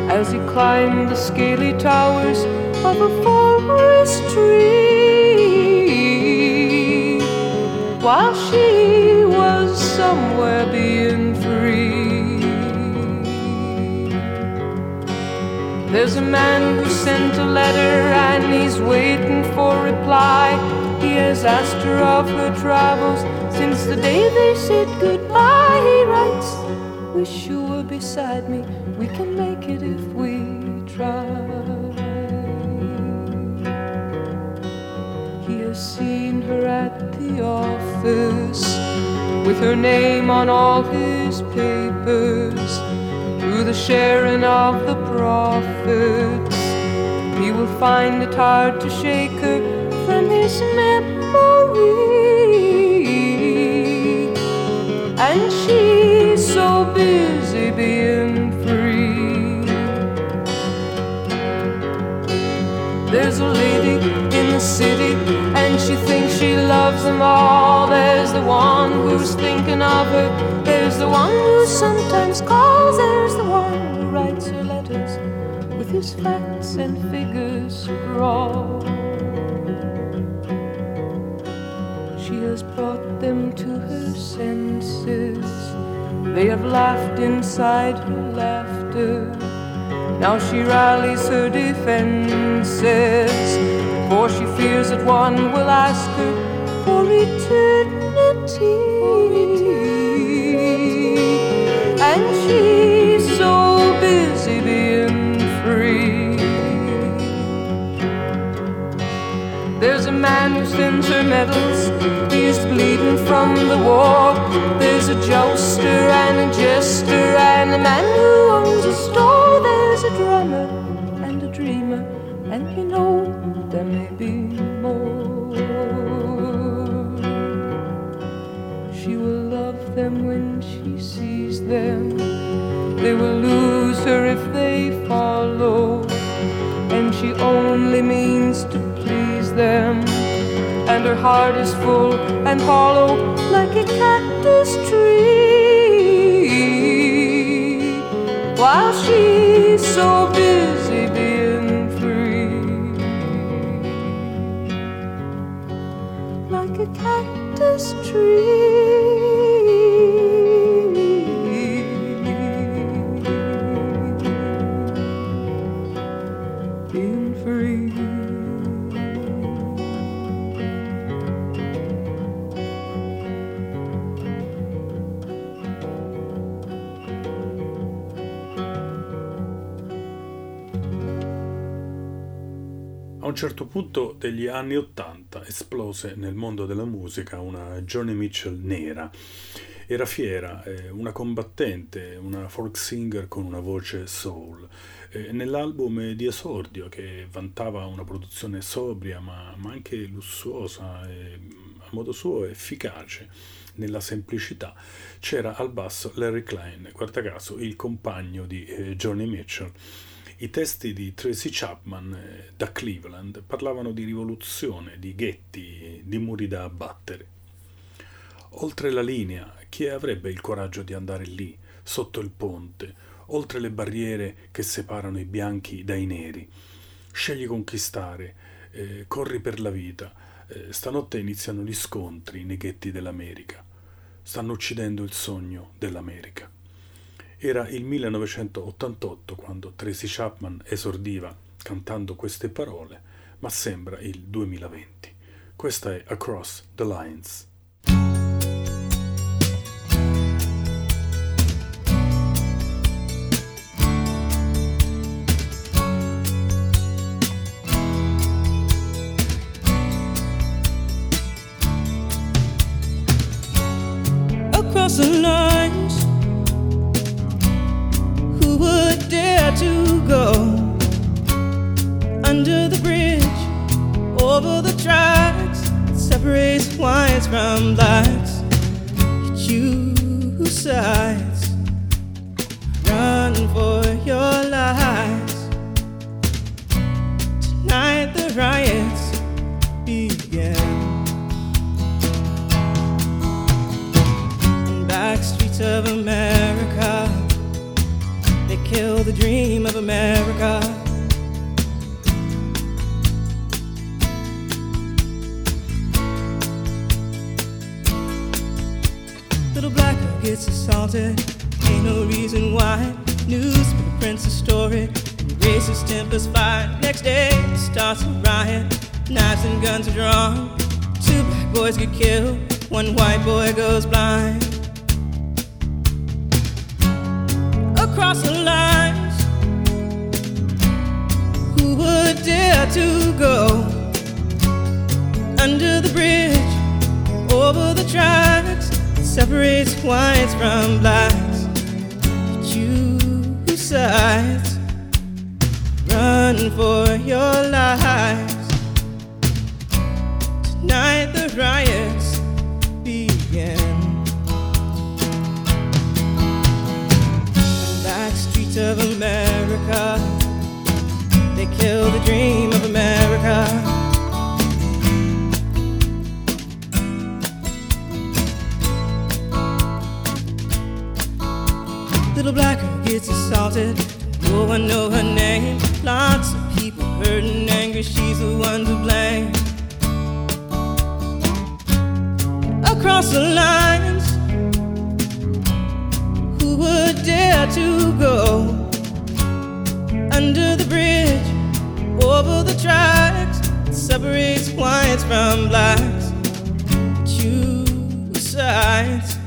as he climbed the scaly towers of a forest tree, while she somewhere being free. There's a man who sent a letter and he's waiting for reply. He has asked her of her travels since the day they said goodbye. He writes, wish you were beside me, we can make it if we try. He has seen her at the office with her name on all his papers, through the sharing of the profits, he will find it hard to shake her from his memory. And she's so busy being free. There's a lady in the city, and she thinks she loves them all. There's the one who's thinking of her, there's the one who sometimes calls, there's the one who writes her letters with his facts and figures raw. She has brought them to her senses, they have laughed inside her laughter. Now she rallies her defenses, for she fears that one will ask her for eternity. And she's so busy. There's a man who sends her medals, he's bleeding from the war. There's a jouster and a jester and a man who owns a store. There's a drummer and a dreamer, and you know there may be more. She will love them when she sees them. They will lose her if they follow, and she only means to them, and her heart is full and hollow like a cactus tree, while she's so busy being free, like a cactus tree. A un certo punto degli anni '80 esplose nel mondo della musica una Joni Mitchell nera. Era fiera, una combattente, una folk singer con una voce soul. Nell'album di esordio, che vantava una produzione sobria ma anche lussuosa e a modo suo efficace nella semplicità, c'era al basso Larry Klein, guarda caso il compagno di Joni Mitchell. I testi di Tracy Chapman, da Cleveland, parlavano di rivoluzione, di ghetti, di muri da abbattere. Oltre la linea, chi avrebbe il coraggio di andare lì, sotto il ponte, oltre le barriere che separano i bianchi dai neri? Scegli conquistare, corri per la vita. Stanotte iniziano gli scontri nei ghetti dell'America. Stanno uccidendo il sogno dell'America. Era il 1988 quando Tracy Chapman esordiva cantando queste parole, ma sembra il 2020. Questa è Across the Lines. Across the lines. Would dare to go under the bridge, over the tracks that separates whites from blacks? You choose sides, run for your lives. Tonight the riots began, in back streets of America. They kill the dream of America. Little black girl gets assaulted. Ain't no reason why. Newspaper prints a story. Racist tempers fight. Next day it starts a riot. Knives and guns are drawn. Two black boys get killed. One white boy goes blind. Across the lines, who would dare to go under the bridge, over the tracks that separates whites from blacks? Choose sides, run for your lives. Tonight the riots began. Streets of America, they kill the dream of America. Little black girl gets assaulted, no one knows her name. Lots of people hurt and angry, she's the one to blame. Across the lines, who would dare to go under the bridge, over the tracks that separates whites from blacks? Choose sides,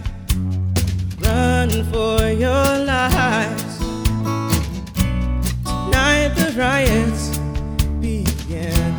run for your lives. Tonight the riots began.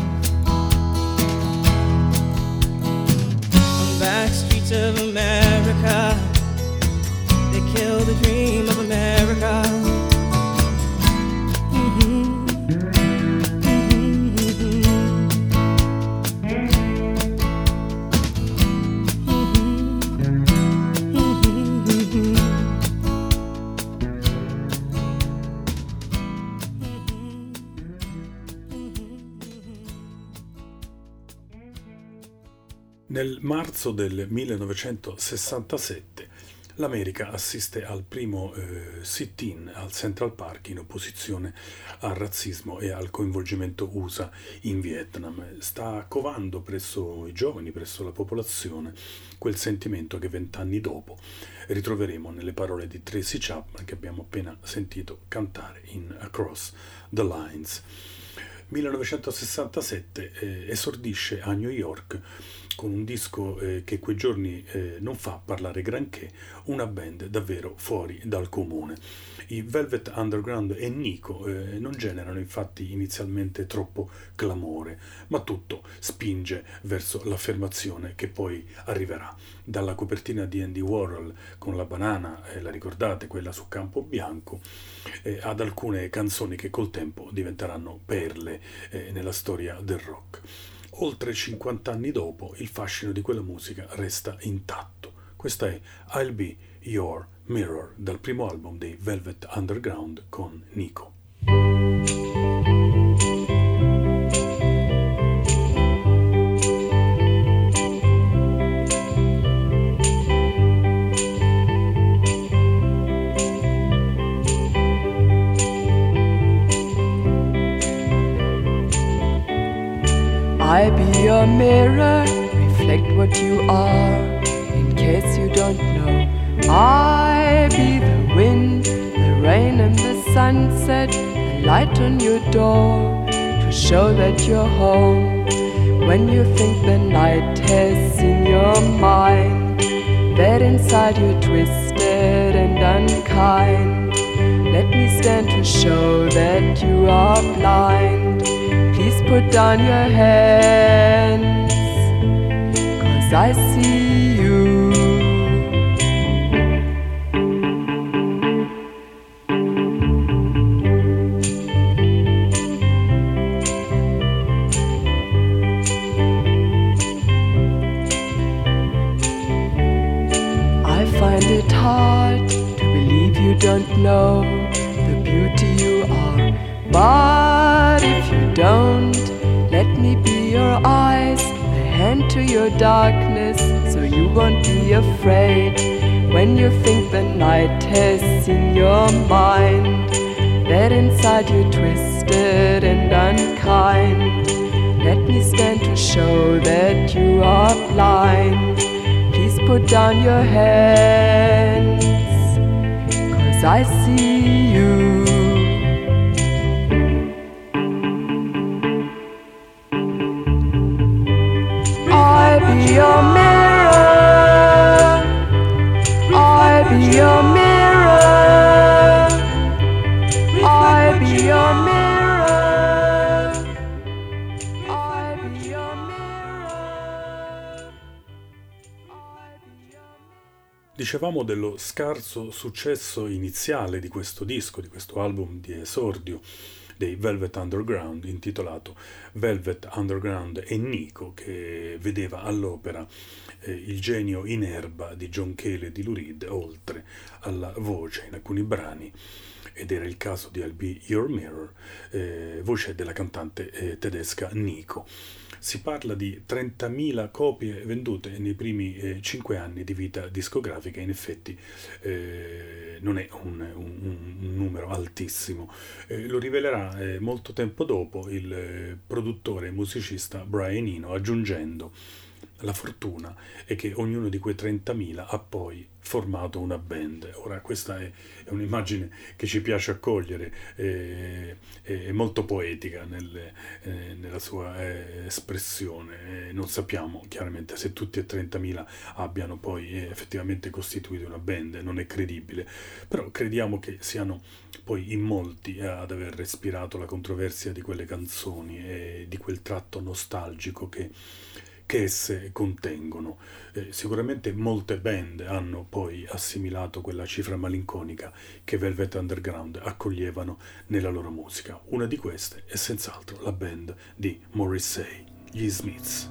Nel marzo del 1967 l'America assiste al primo sit-in al Central Park in opposizione al razzismo e al coinvolgimento USA in Vietnam. Sta covando presso i giovani, presso la popolazione, quel sentimento che 20 anni dopo ritroveremo nelle parole di Tracy Chapman che abbiamo appena sentito cantare in Across the Lines. 1967 esordisce a New York con un disco che quei giorni non fa parlare granché, una band davvero fuori dal comune. I Velvet Underground e Nico non generano infatti inizialmente troppo clamore, ma tutto spinge verso l'affermazione che poi arriverà. Dalla copertina di Andy Warhol con la banana, la ricordate, quella su campo bianco, ad alcune canzoni che col tempo diventeranno perle nella storia del rock. Oltre 50 anni dopo il fascino di quella musica resta intatto. Questa è I'll Be Your Mirror dal primo album dei Velvet Underground con Nico. I'll be your mirror, reflect what you are, in case you don't know. I'll be the wind, the rain and the sunset, the light on your door, to show that you're home. When you think the night has in your mind, that inside you're twisted and unkind, let me stand to show that you are blind. Please put down your hands, 'cause I see you. I find it hard to believe you don't know the beauty you are, but if you don't, let me be your eyes, a hand to your darkness, so you won't be afraid. When you think the night has in your mind, that inside you're twisted and unkind, let me stand to show that you are blind. Please put down your hands, 'cause I see you. Your mirror, I'll be your mirror, I'll be your mirror, I'll be your mirror. Dicevamo dello scarso successo iniziale di questo disco, di questo album di esordio dei Velvet Underground, intitolato Velvet Underground e Nico, che vedeva all'opera il genio in erba di John Cale e di Lou Reed, oltre alla voce in alcuni brani, ed era il caso di I'll Be Your Mirror, voce della cantante tedesca Nico. Si parla di 30.000 copie vendute nei primi 5 anni di vita discografica. In effetti non è un numero altissimo. Lo rivelerà molto tempo dopo il produttore e musicista Brian Eno, aggiungendo: la fortuna è che ognuno di quei 30.000 ha poi formato una band. Ora, questa è un'immagine che ci piace accogliere, è molto poetica nella sua espressione. Non sappiamo chiaramente se tutti e 30.000 abbiano poi effettivamente costituito una band, non è credibile, però crediamo che siano poi in molti ad aver respirato la controversia di quelle canzoni e di quel tratto nostalgico che esse contengono. Sicuramente molte band hanno poi assimilato quella cifra malinconica che Velvet Underground accoglievano nella loro musica. Una di queste è senz'altro la band di Morrissey, gli Smiths.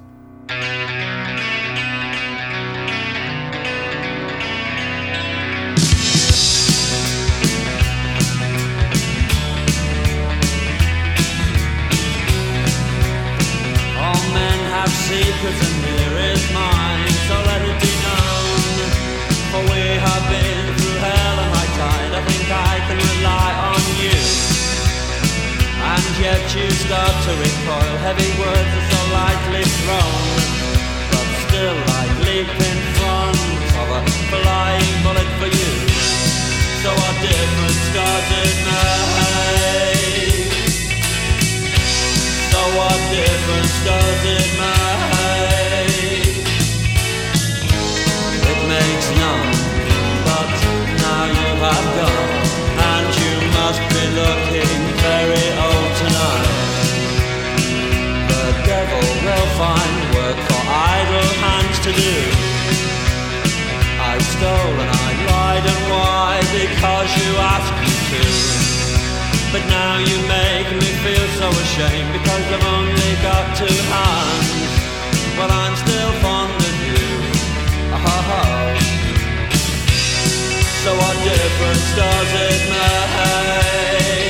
Secrets and there is mine. start to recoil. Heavy words are so lightly thrown, but still I leap in front of a flying bullet for you. So our difference started made. So our difference started made. It makes none, but now you have gone, and you must be looking very old tonight. The devil will find work for idle hands to do. I stole and I lied, and why? Because you asked me to. But now you make me feel so ashamed, because I've only got two hands. Well, I'm still fond of you. Oh. So what difference does it make?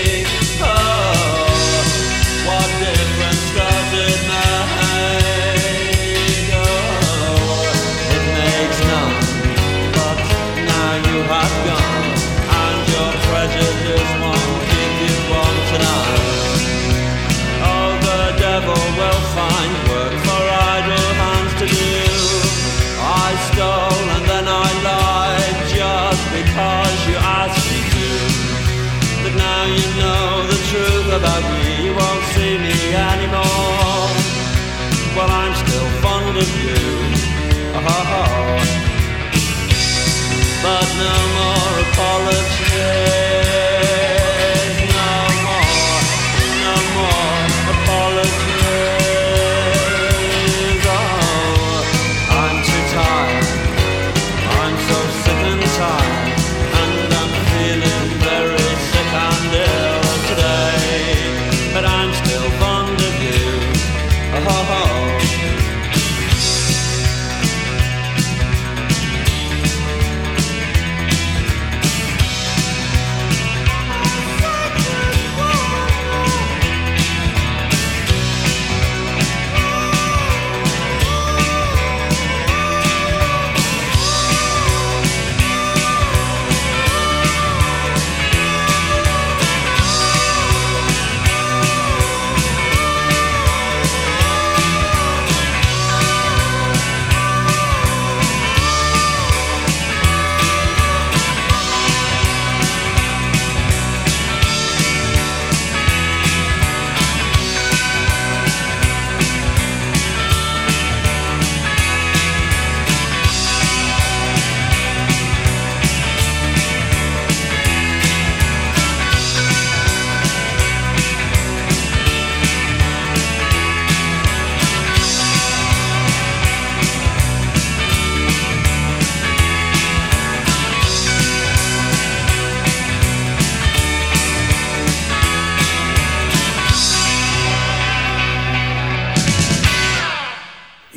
About me, you won't see me anymore. Well, I'm still fond of you. Oh. But no more apologies. No more, no more apologies. Oh, I'm too tired. I'm so sick and tired. And I'm feeling very sick and ill today. But I'm still fond of you. Oh.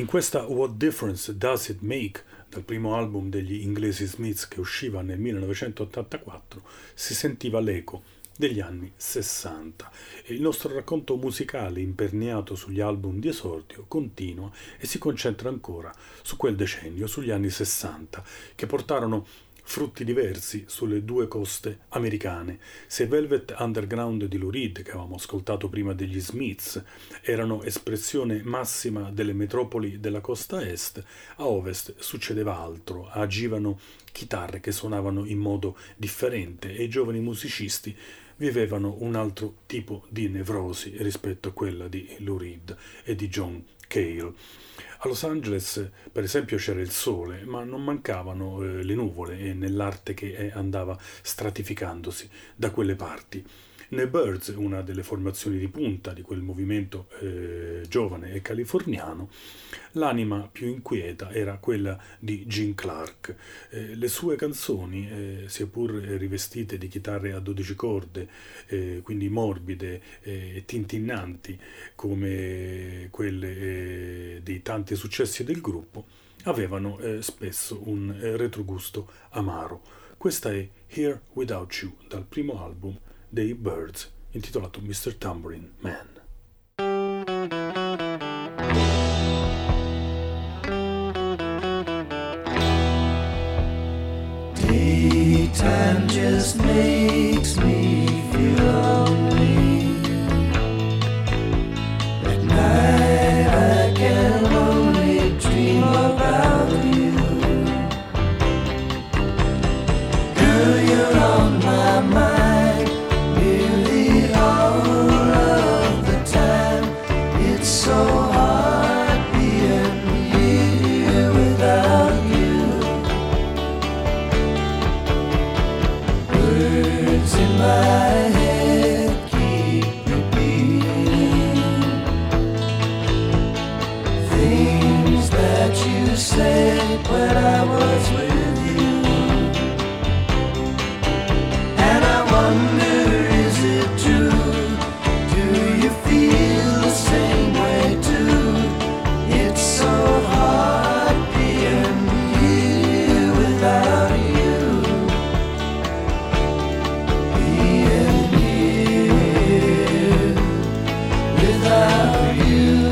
Questa What Difference Does It Make, dal primo album degli inglesi Smiths che usciva nel 1984, si sentiva l'eco degli anni 60 e il nostro racconto musicale imperniato sugli album di esordio continua e si concentra ancora su quel decennio, sugli anni 60, che portarono frutti diversi sulle due coste americane. Se Velvet Underground di Lou Reed, che avevamo ascoltato prima degli Smiths, erano espressione massima delle metropoli della costa est, a ovest succedeva altro, agivano chitarre che suonavano in modo differente e i giovani musicisti vivevano un altro tipo di nevrosi rispetto a quella di Lou Reed e di John Cale. A Los Angeles, per esempio, c'era il sole, ma non mancavano le nuvole nell'arte che andava stratificandosi da quelle parti. Nei Birds, una delle formazioni di punta di quel movimento giovane e californiano, l'anima più inquieta era quella di Gene Clark. Le sue canzoni, sia pur rivestite di chitarre a 12 corde, quindi morbide e tintinnanti come quelle dei tanti successi del gruppo, avevano spesso un retrogusto amaro. Questa è Here Without You, dal primo album dei Birds, intitolato Mr. Tambourine Man. Tea time just makes me feel lonely. things that you said when I was with you, and I wonder, is it true? Do you feel the same way too? It's so hard being here without you, being here without you.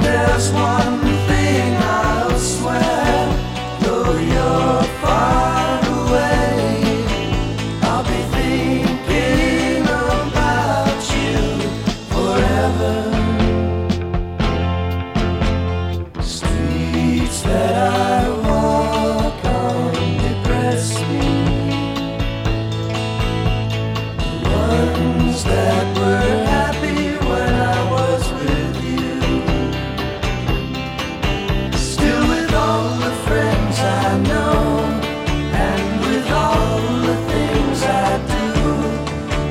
There's one thing I'll swear, though you're far away, I'll be thinking about you forever. Streets that I walk on depress me, the ones that were happy when I was with you.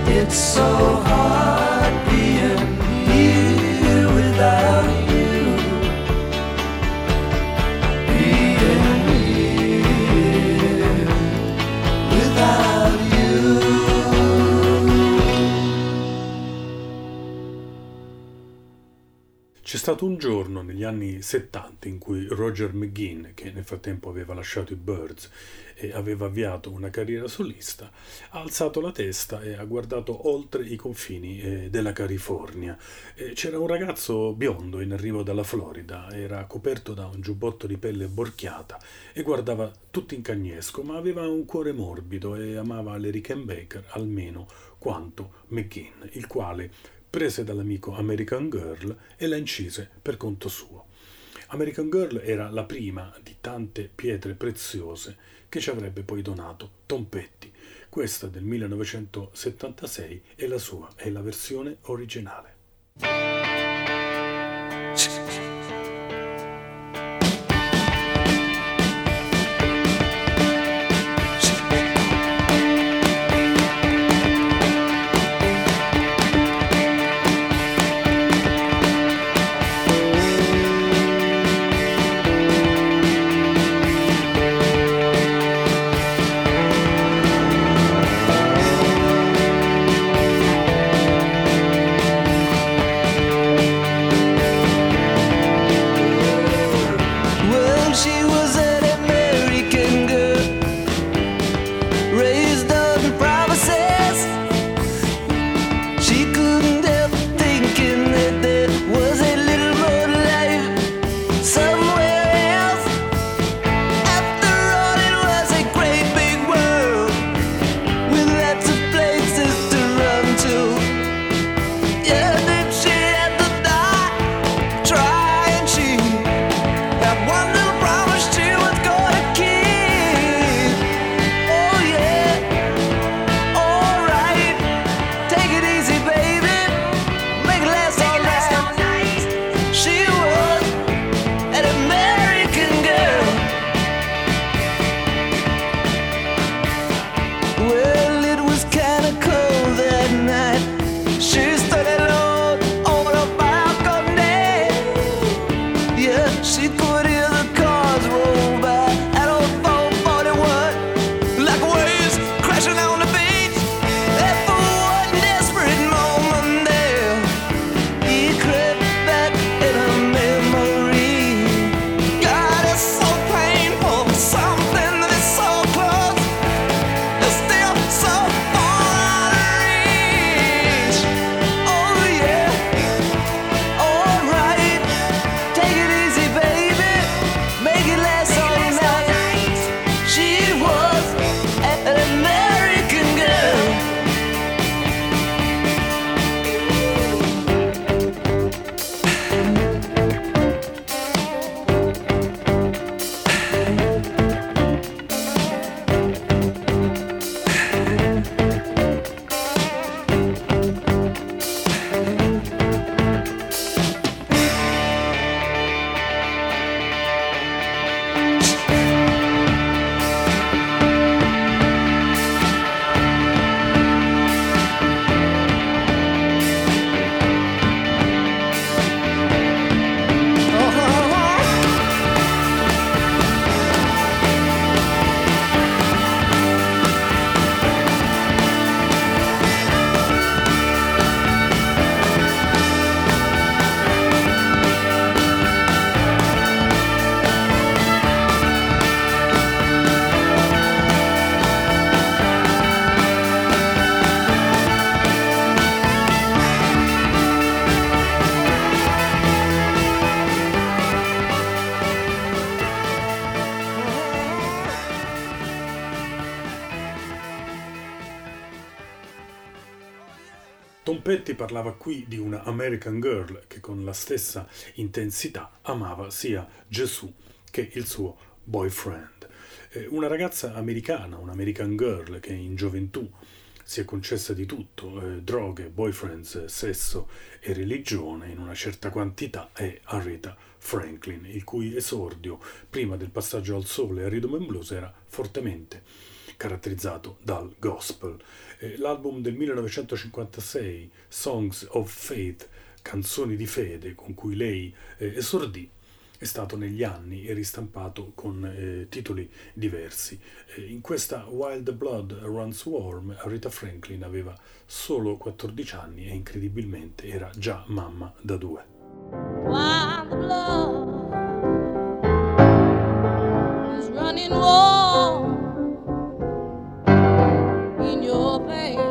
It's so hard being here without you, being here without you. C'è stato un giorno negli anni 70 in cui Roger McGuinn, che nel frattempo aveva lasciato i Birds e aveva avviato una carriera solista, ha alzato la testa e ha guardato oltre i confini della California. C'era un ragazzo biondo in arrivo dalla Florida, era coperto da un giubbotto di pelle borchiata e guardava tutto in cagnesco, ma aveva un cuore morbido e amava le Rickenbacker almeno quanto McGuinn, il quale prese dall'amico American Girl e la incise per conto suo. American Girl era la prima di tante pietre preziose che ci avrebbe poi donato Tom Petty. Questa del 1976 è la sua, è la versione originale. Zampetti parlava qui di una American Girl che con la stessa intensità amava sia Gesù che il suo boyfriend. Una ragazza americana, un'American Girl che in gioventù si è concessa di tutto, droghe, boyfriends, sesso e religione in una certa quantità, è Aretha Franklin, il cui esordio prima del passaggio al soul e al rhythm and blues era fortemente caratterizzato dal gospel. L'album del 1956, Songs of Faith, canzoni di fede, con cui lei esordì, è stato negli anni ristampato con titoli diversi. In questa Wild Blood Runs Warm Aretha Franklin aveva solo 14 anni e incredibilmente era già mamma da due. Wild blood is running warm in your veins.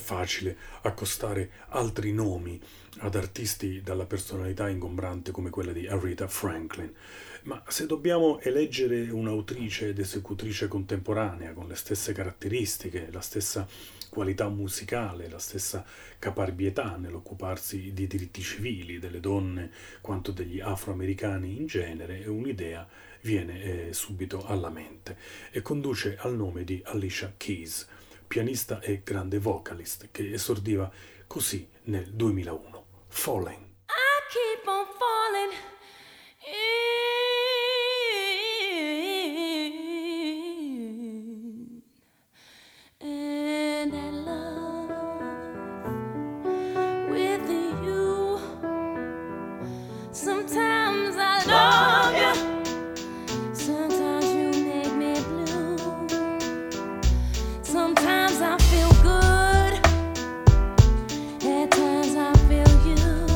Facile accostare altri nomi ad artisti dalla personalità ingombrante come quella di Aretha Franklin, ma se dobbiamo eleggere un'autrice ed esecutrice contemporanea con le stesse caratteristiche, la stessa qualità musicale, la stessa caparbietà nell'occuparsi di diritti civili delle donne quanto degli afroamericani in genere, un'idea viene subito alla mente e conduce al nome di Alicia Keys, pianista e grande vocalist che esordiva così nel 2001, Falling. I keep on falling in that love with you. Sometimes I love you, sometimes you make me blue, sometimes I feel good, at times I feel you.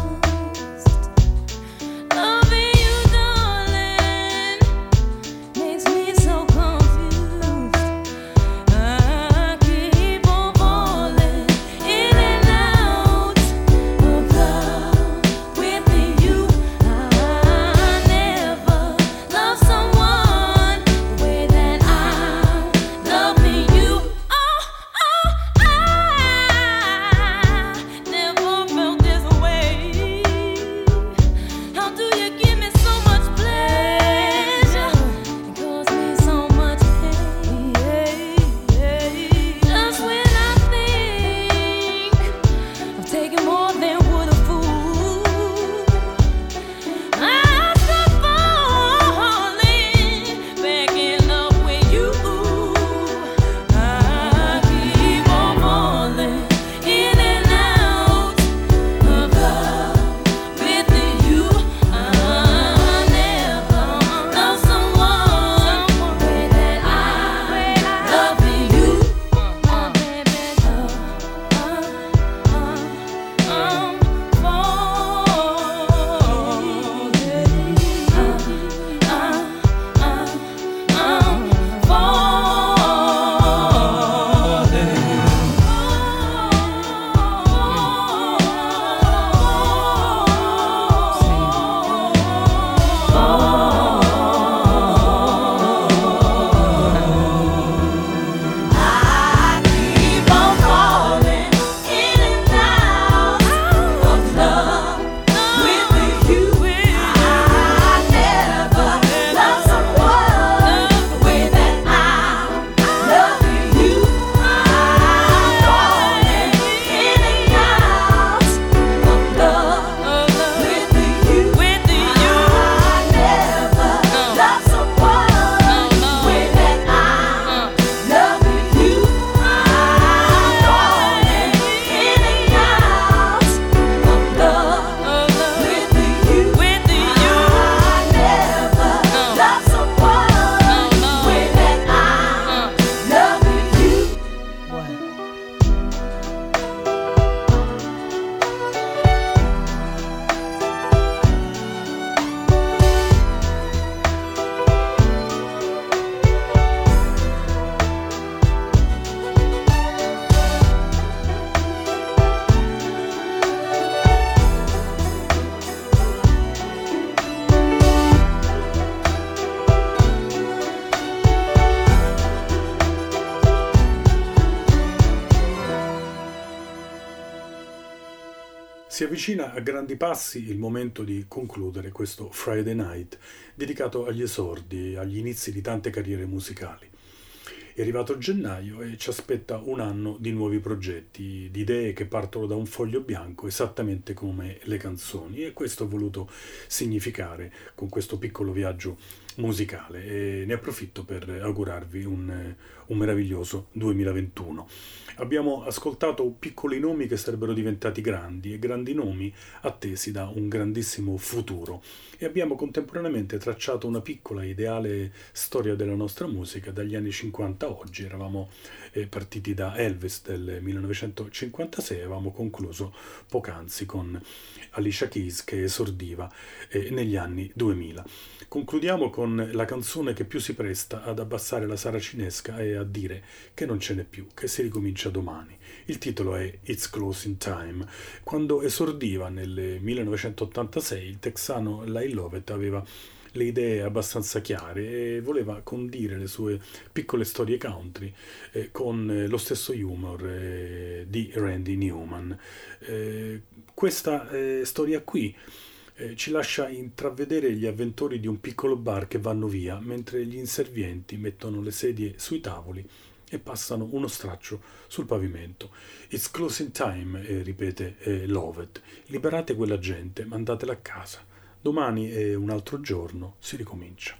Si avvicina a grandi passi il momento di concludere questo Friday Night dedicato agli esordi, agli inizi di tante carriere musicali. È arrivato gennaio e ci aspetta un anno di nuovi progetti, di idee che partono da un foglio bianco, esattamente come le canzoni, e questo ho voluto significare con questo piccolo viaggio musicale, e ne approfitto per augurarvi un meraviglioso 2021. Abbiamo ascoltato piccoli nomi che sarebbero diventati grandi e grandi nomi attesi da un grandissimo futuro, e abbiamo contemporaneamente tracciato una piccola ideale storia della nostra musica dagli anni 50 oggi. Eravamo partiti da Elvis del 1956 e avevamo concluso poc'anzi con Alicia Keys che esordiva negli anni 2000. Concludiamo con la canzone che più si presta ad abbassare la saracinesca e a dire che non ce n'è più, che si ricomincia domani. Il titolo è It's Closing Time. Quando esordiva nel 1986 il texano Lyle Lovett aveva le idee abbastanza chiare e voleva condire le sue piccole storie country con lo stesso humor di Randy Newman. Questa storia qui ci lascia intravedere gli avventori di un piccolo bar che vanno via mentre gli inservienti mettono le sedie sui tavoli e passano uno straccio sul pavimento. It's closing time, ripete Lovett. Liberate quella gente, mandatela a casa. Domani è un altro giorno, si ricomincia.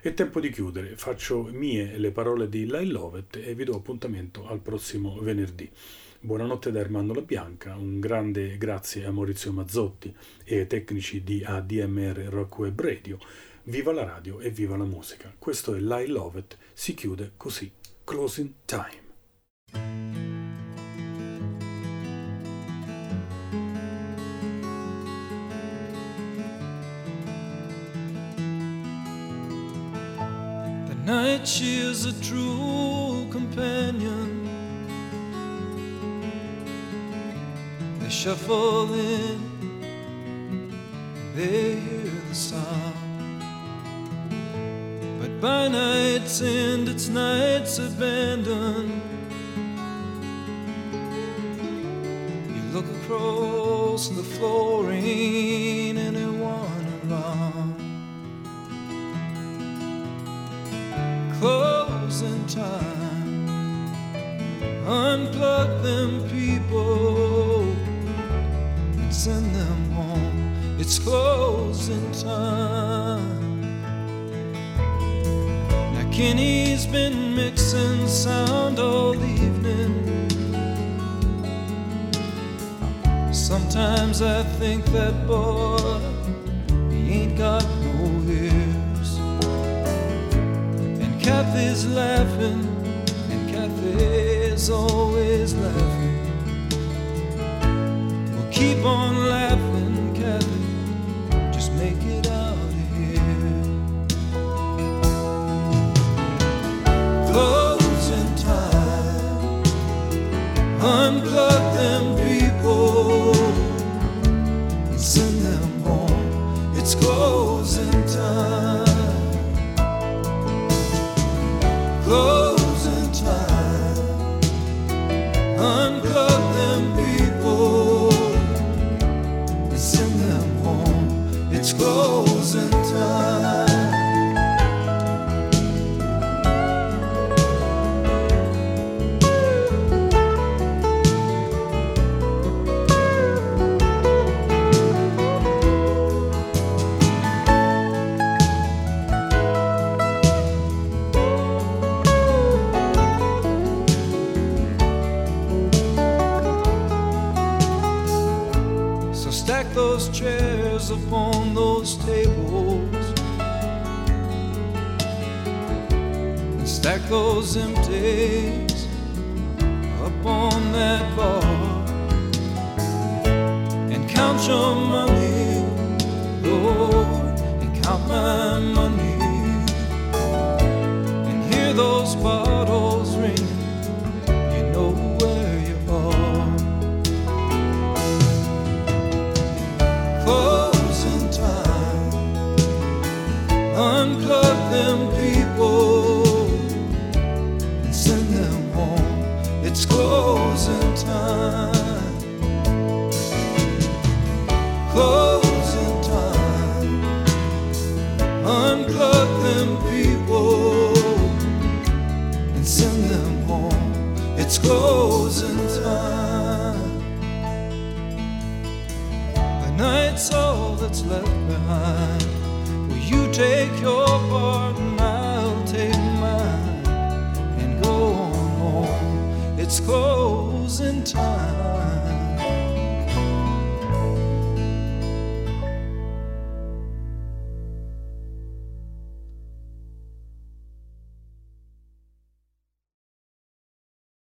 È tempo di chiudere, faccio mie le parole di Lyle Lovett e vi do appuntamento al prossimo venerdì. Buonanotte da Ermanno Labianca, un grande grazie a Maurizio Mazzotti e ai tecnici di ADMR Rock Web Radio. Viva la radio e viva la musica. Questo è Lyle Lovett, si chiude così. Closing time. Night, she is a true companion. They shuffle in, they hear the sound. But by night's end, it's night's abandon. You look across the floor, ain't anyone around. Closing time. Unplug them people and send them home. It's closing time. Now Kenny's been mixing sound all evening. Sometimes I think that boy, he ain't got no ear. Kathy's laughing, and Kathy's always laughing. We'll keep on laughing, Kathy, just make it out of here. Closing time, unplug them people, and send them home. It's closing time. Closing time. Unplug them people and send them home. It's closing time. Chairs upon those tables and stack those empties up on that bar and count your money, Lord, and count my money and hear those bottles ring. You know where you are. Closing time. Unplug them people and send them home. It's closing time. closing time. Unplug them people and send them home. It's closing time. The night's all that's left behind. Will you take your part and I'll take mine and go on home? It's closing time.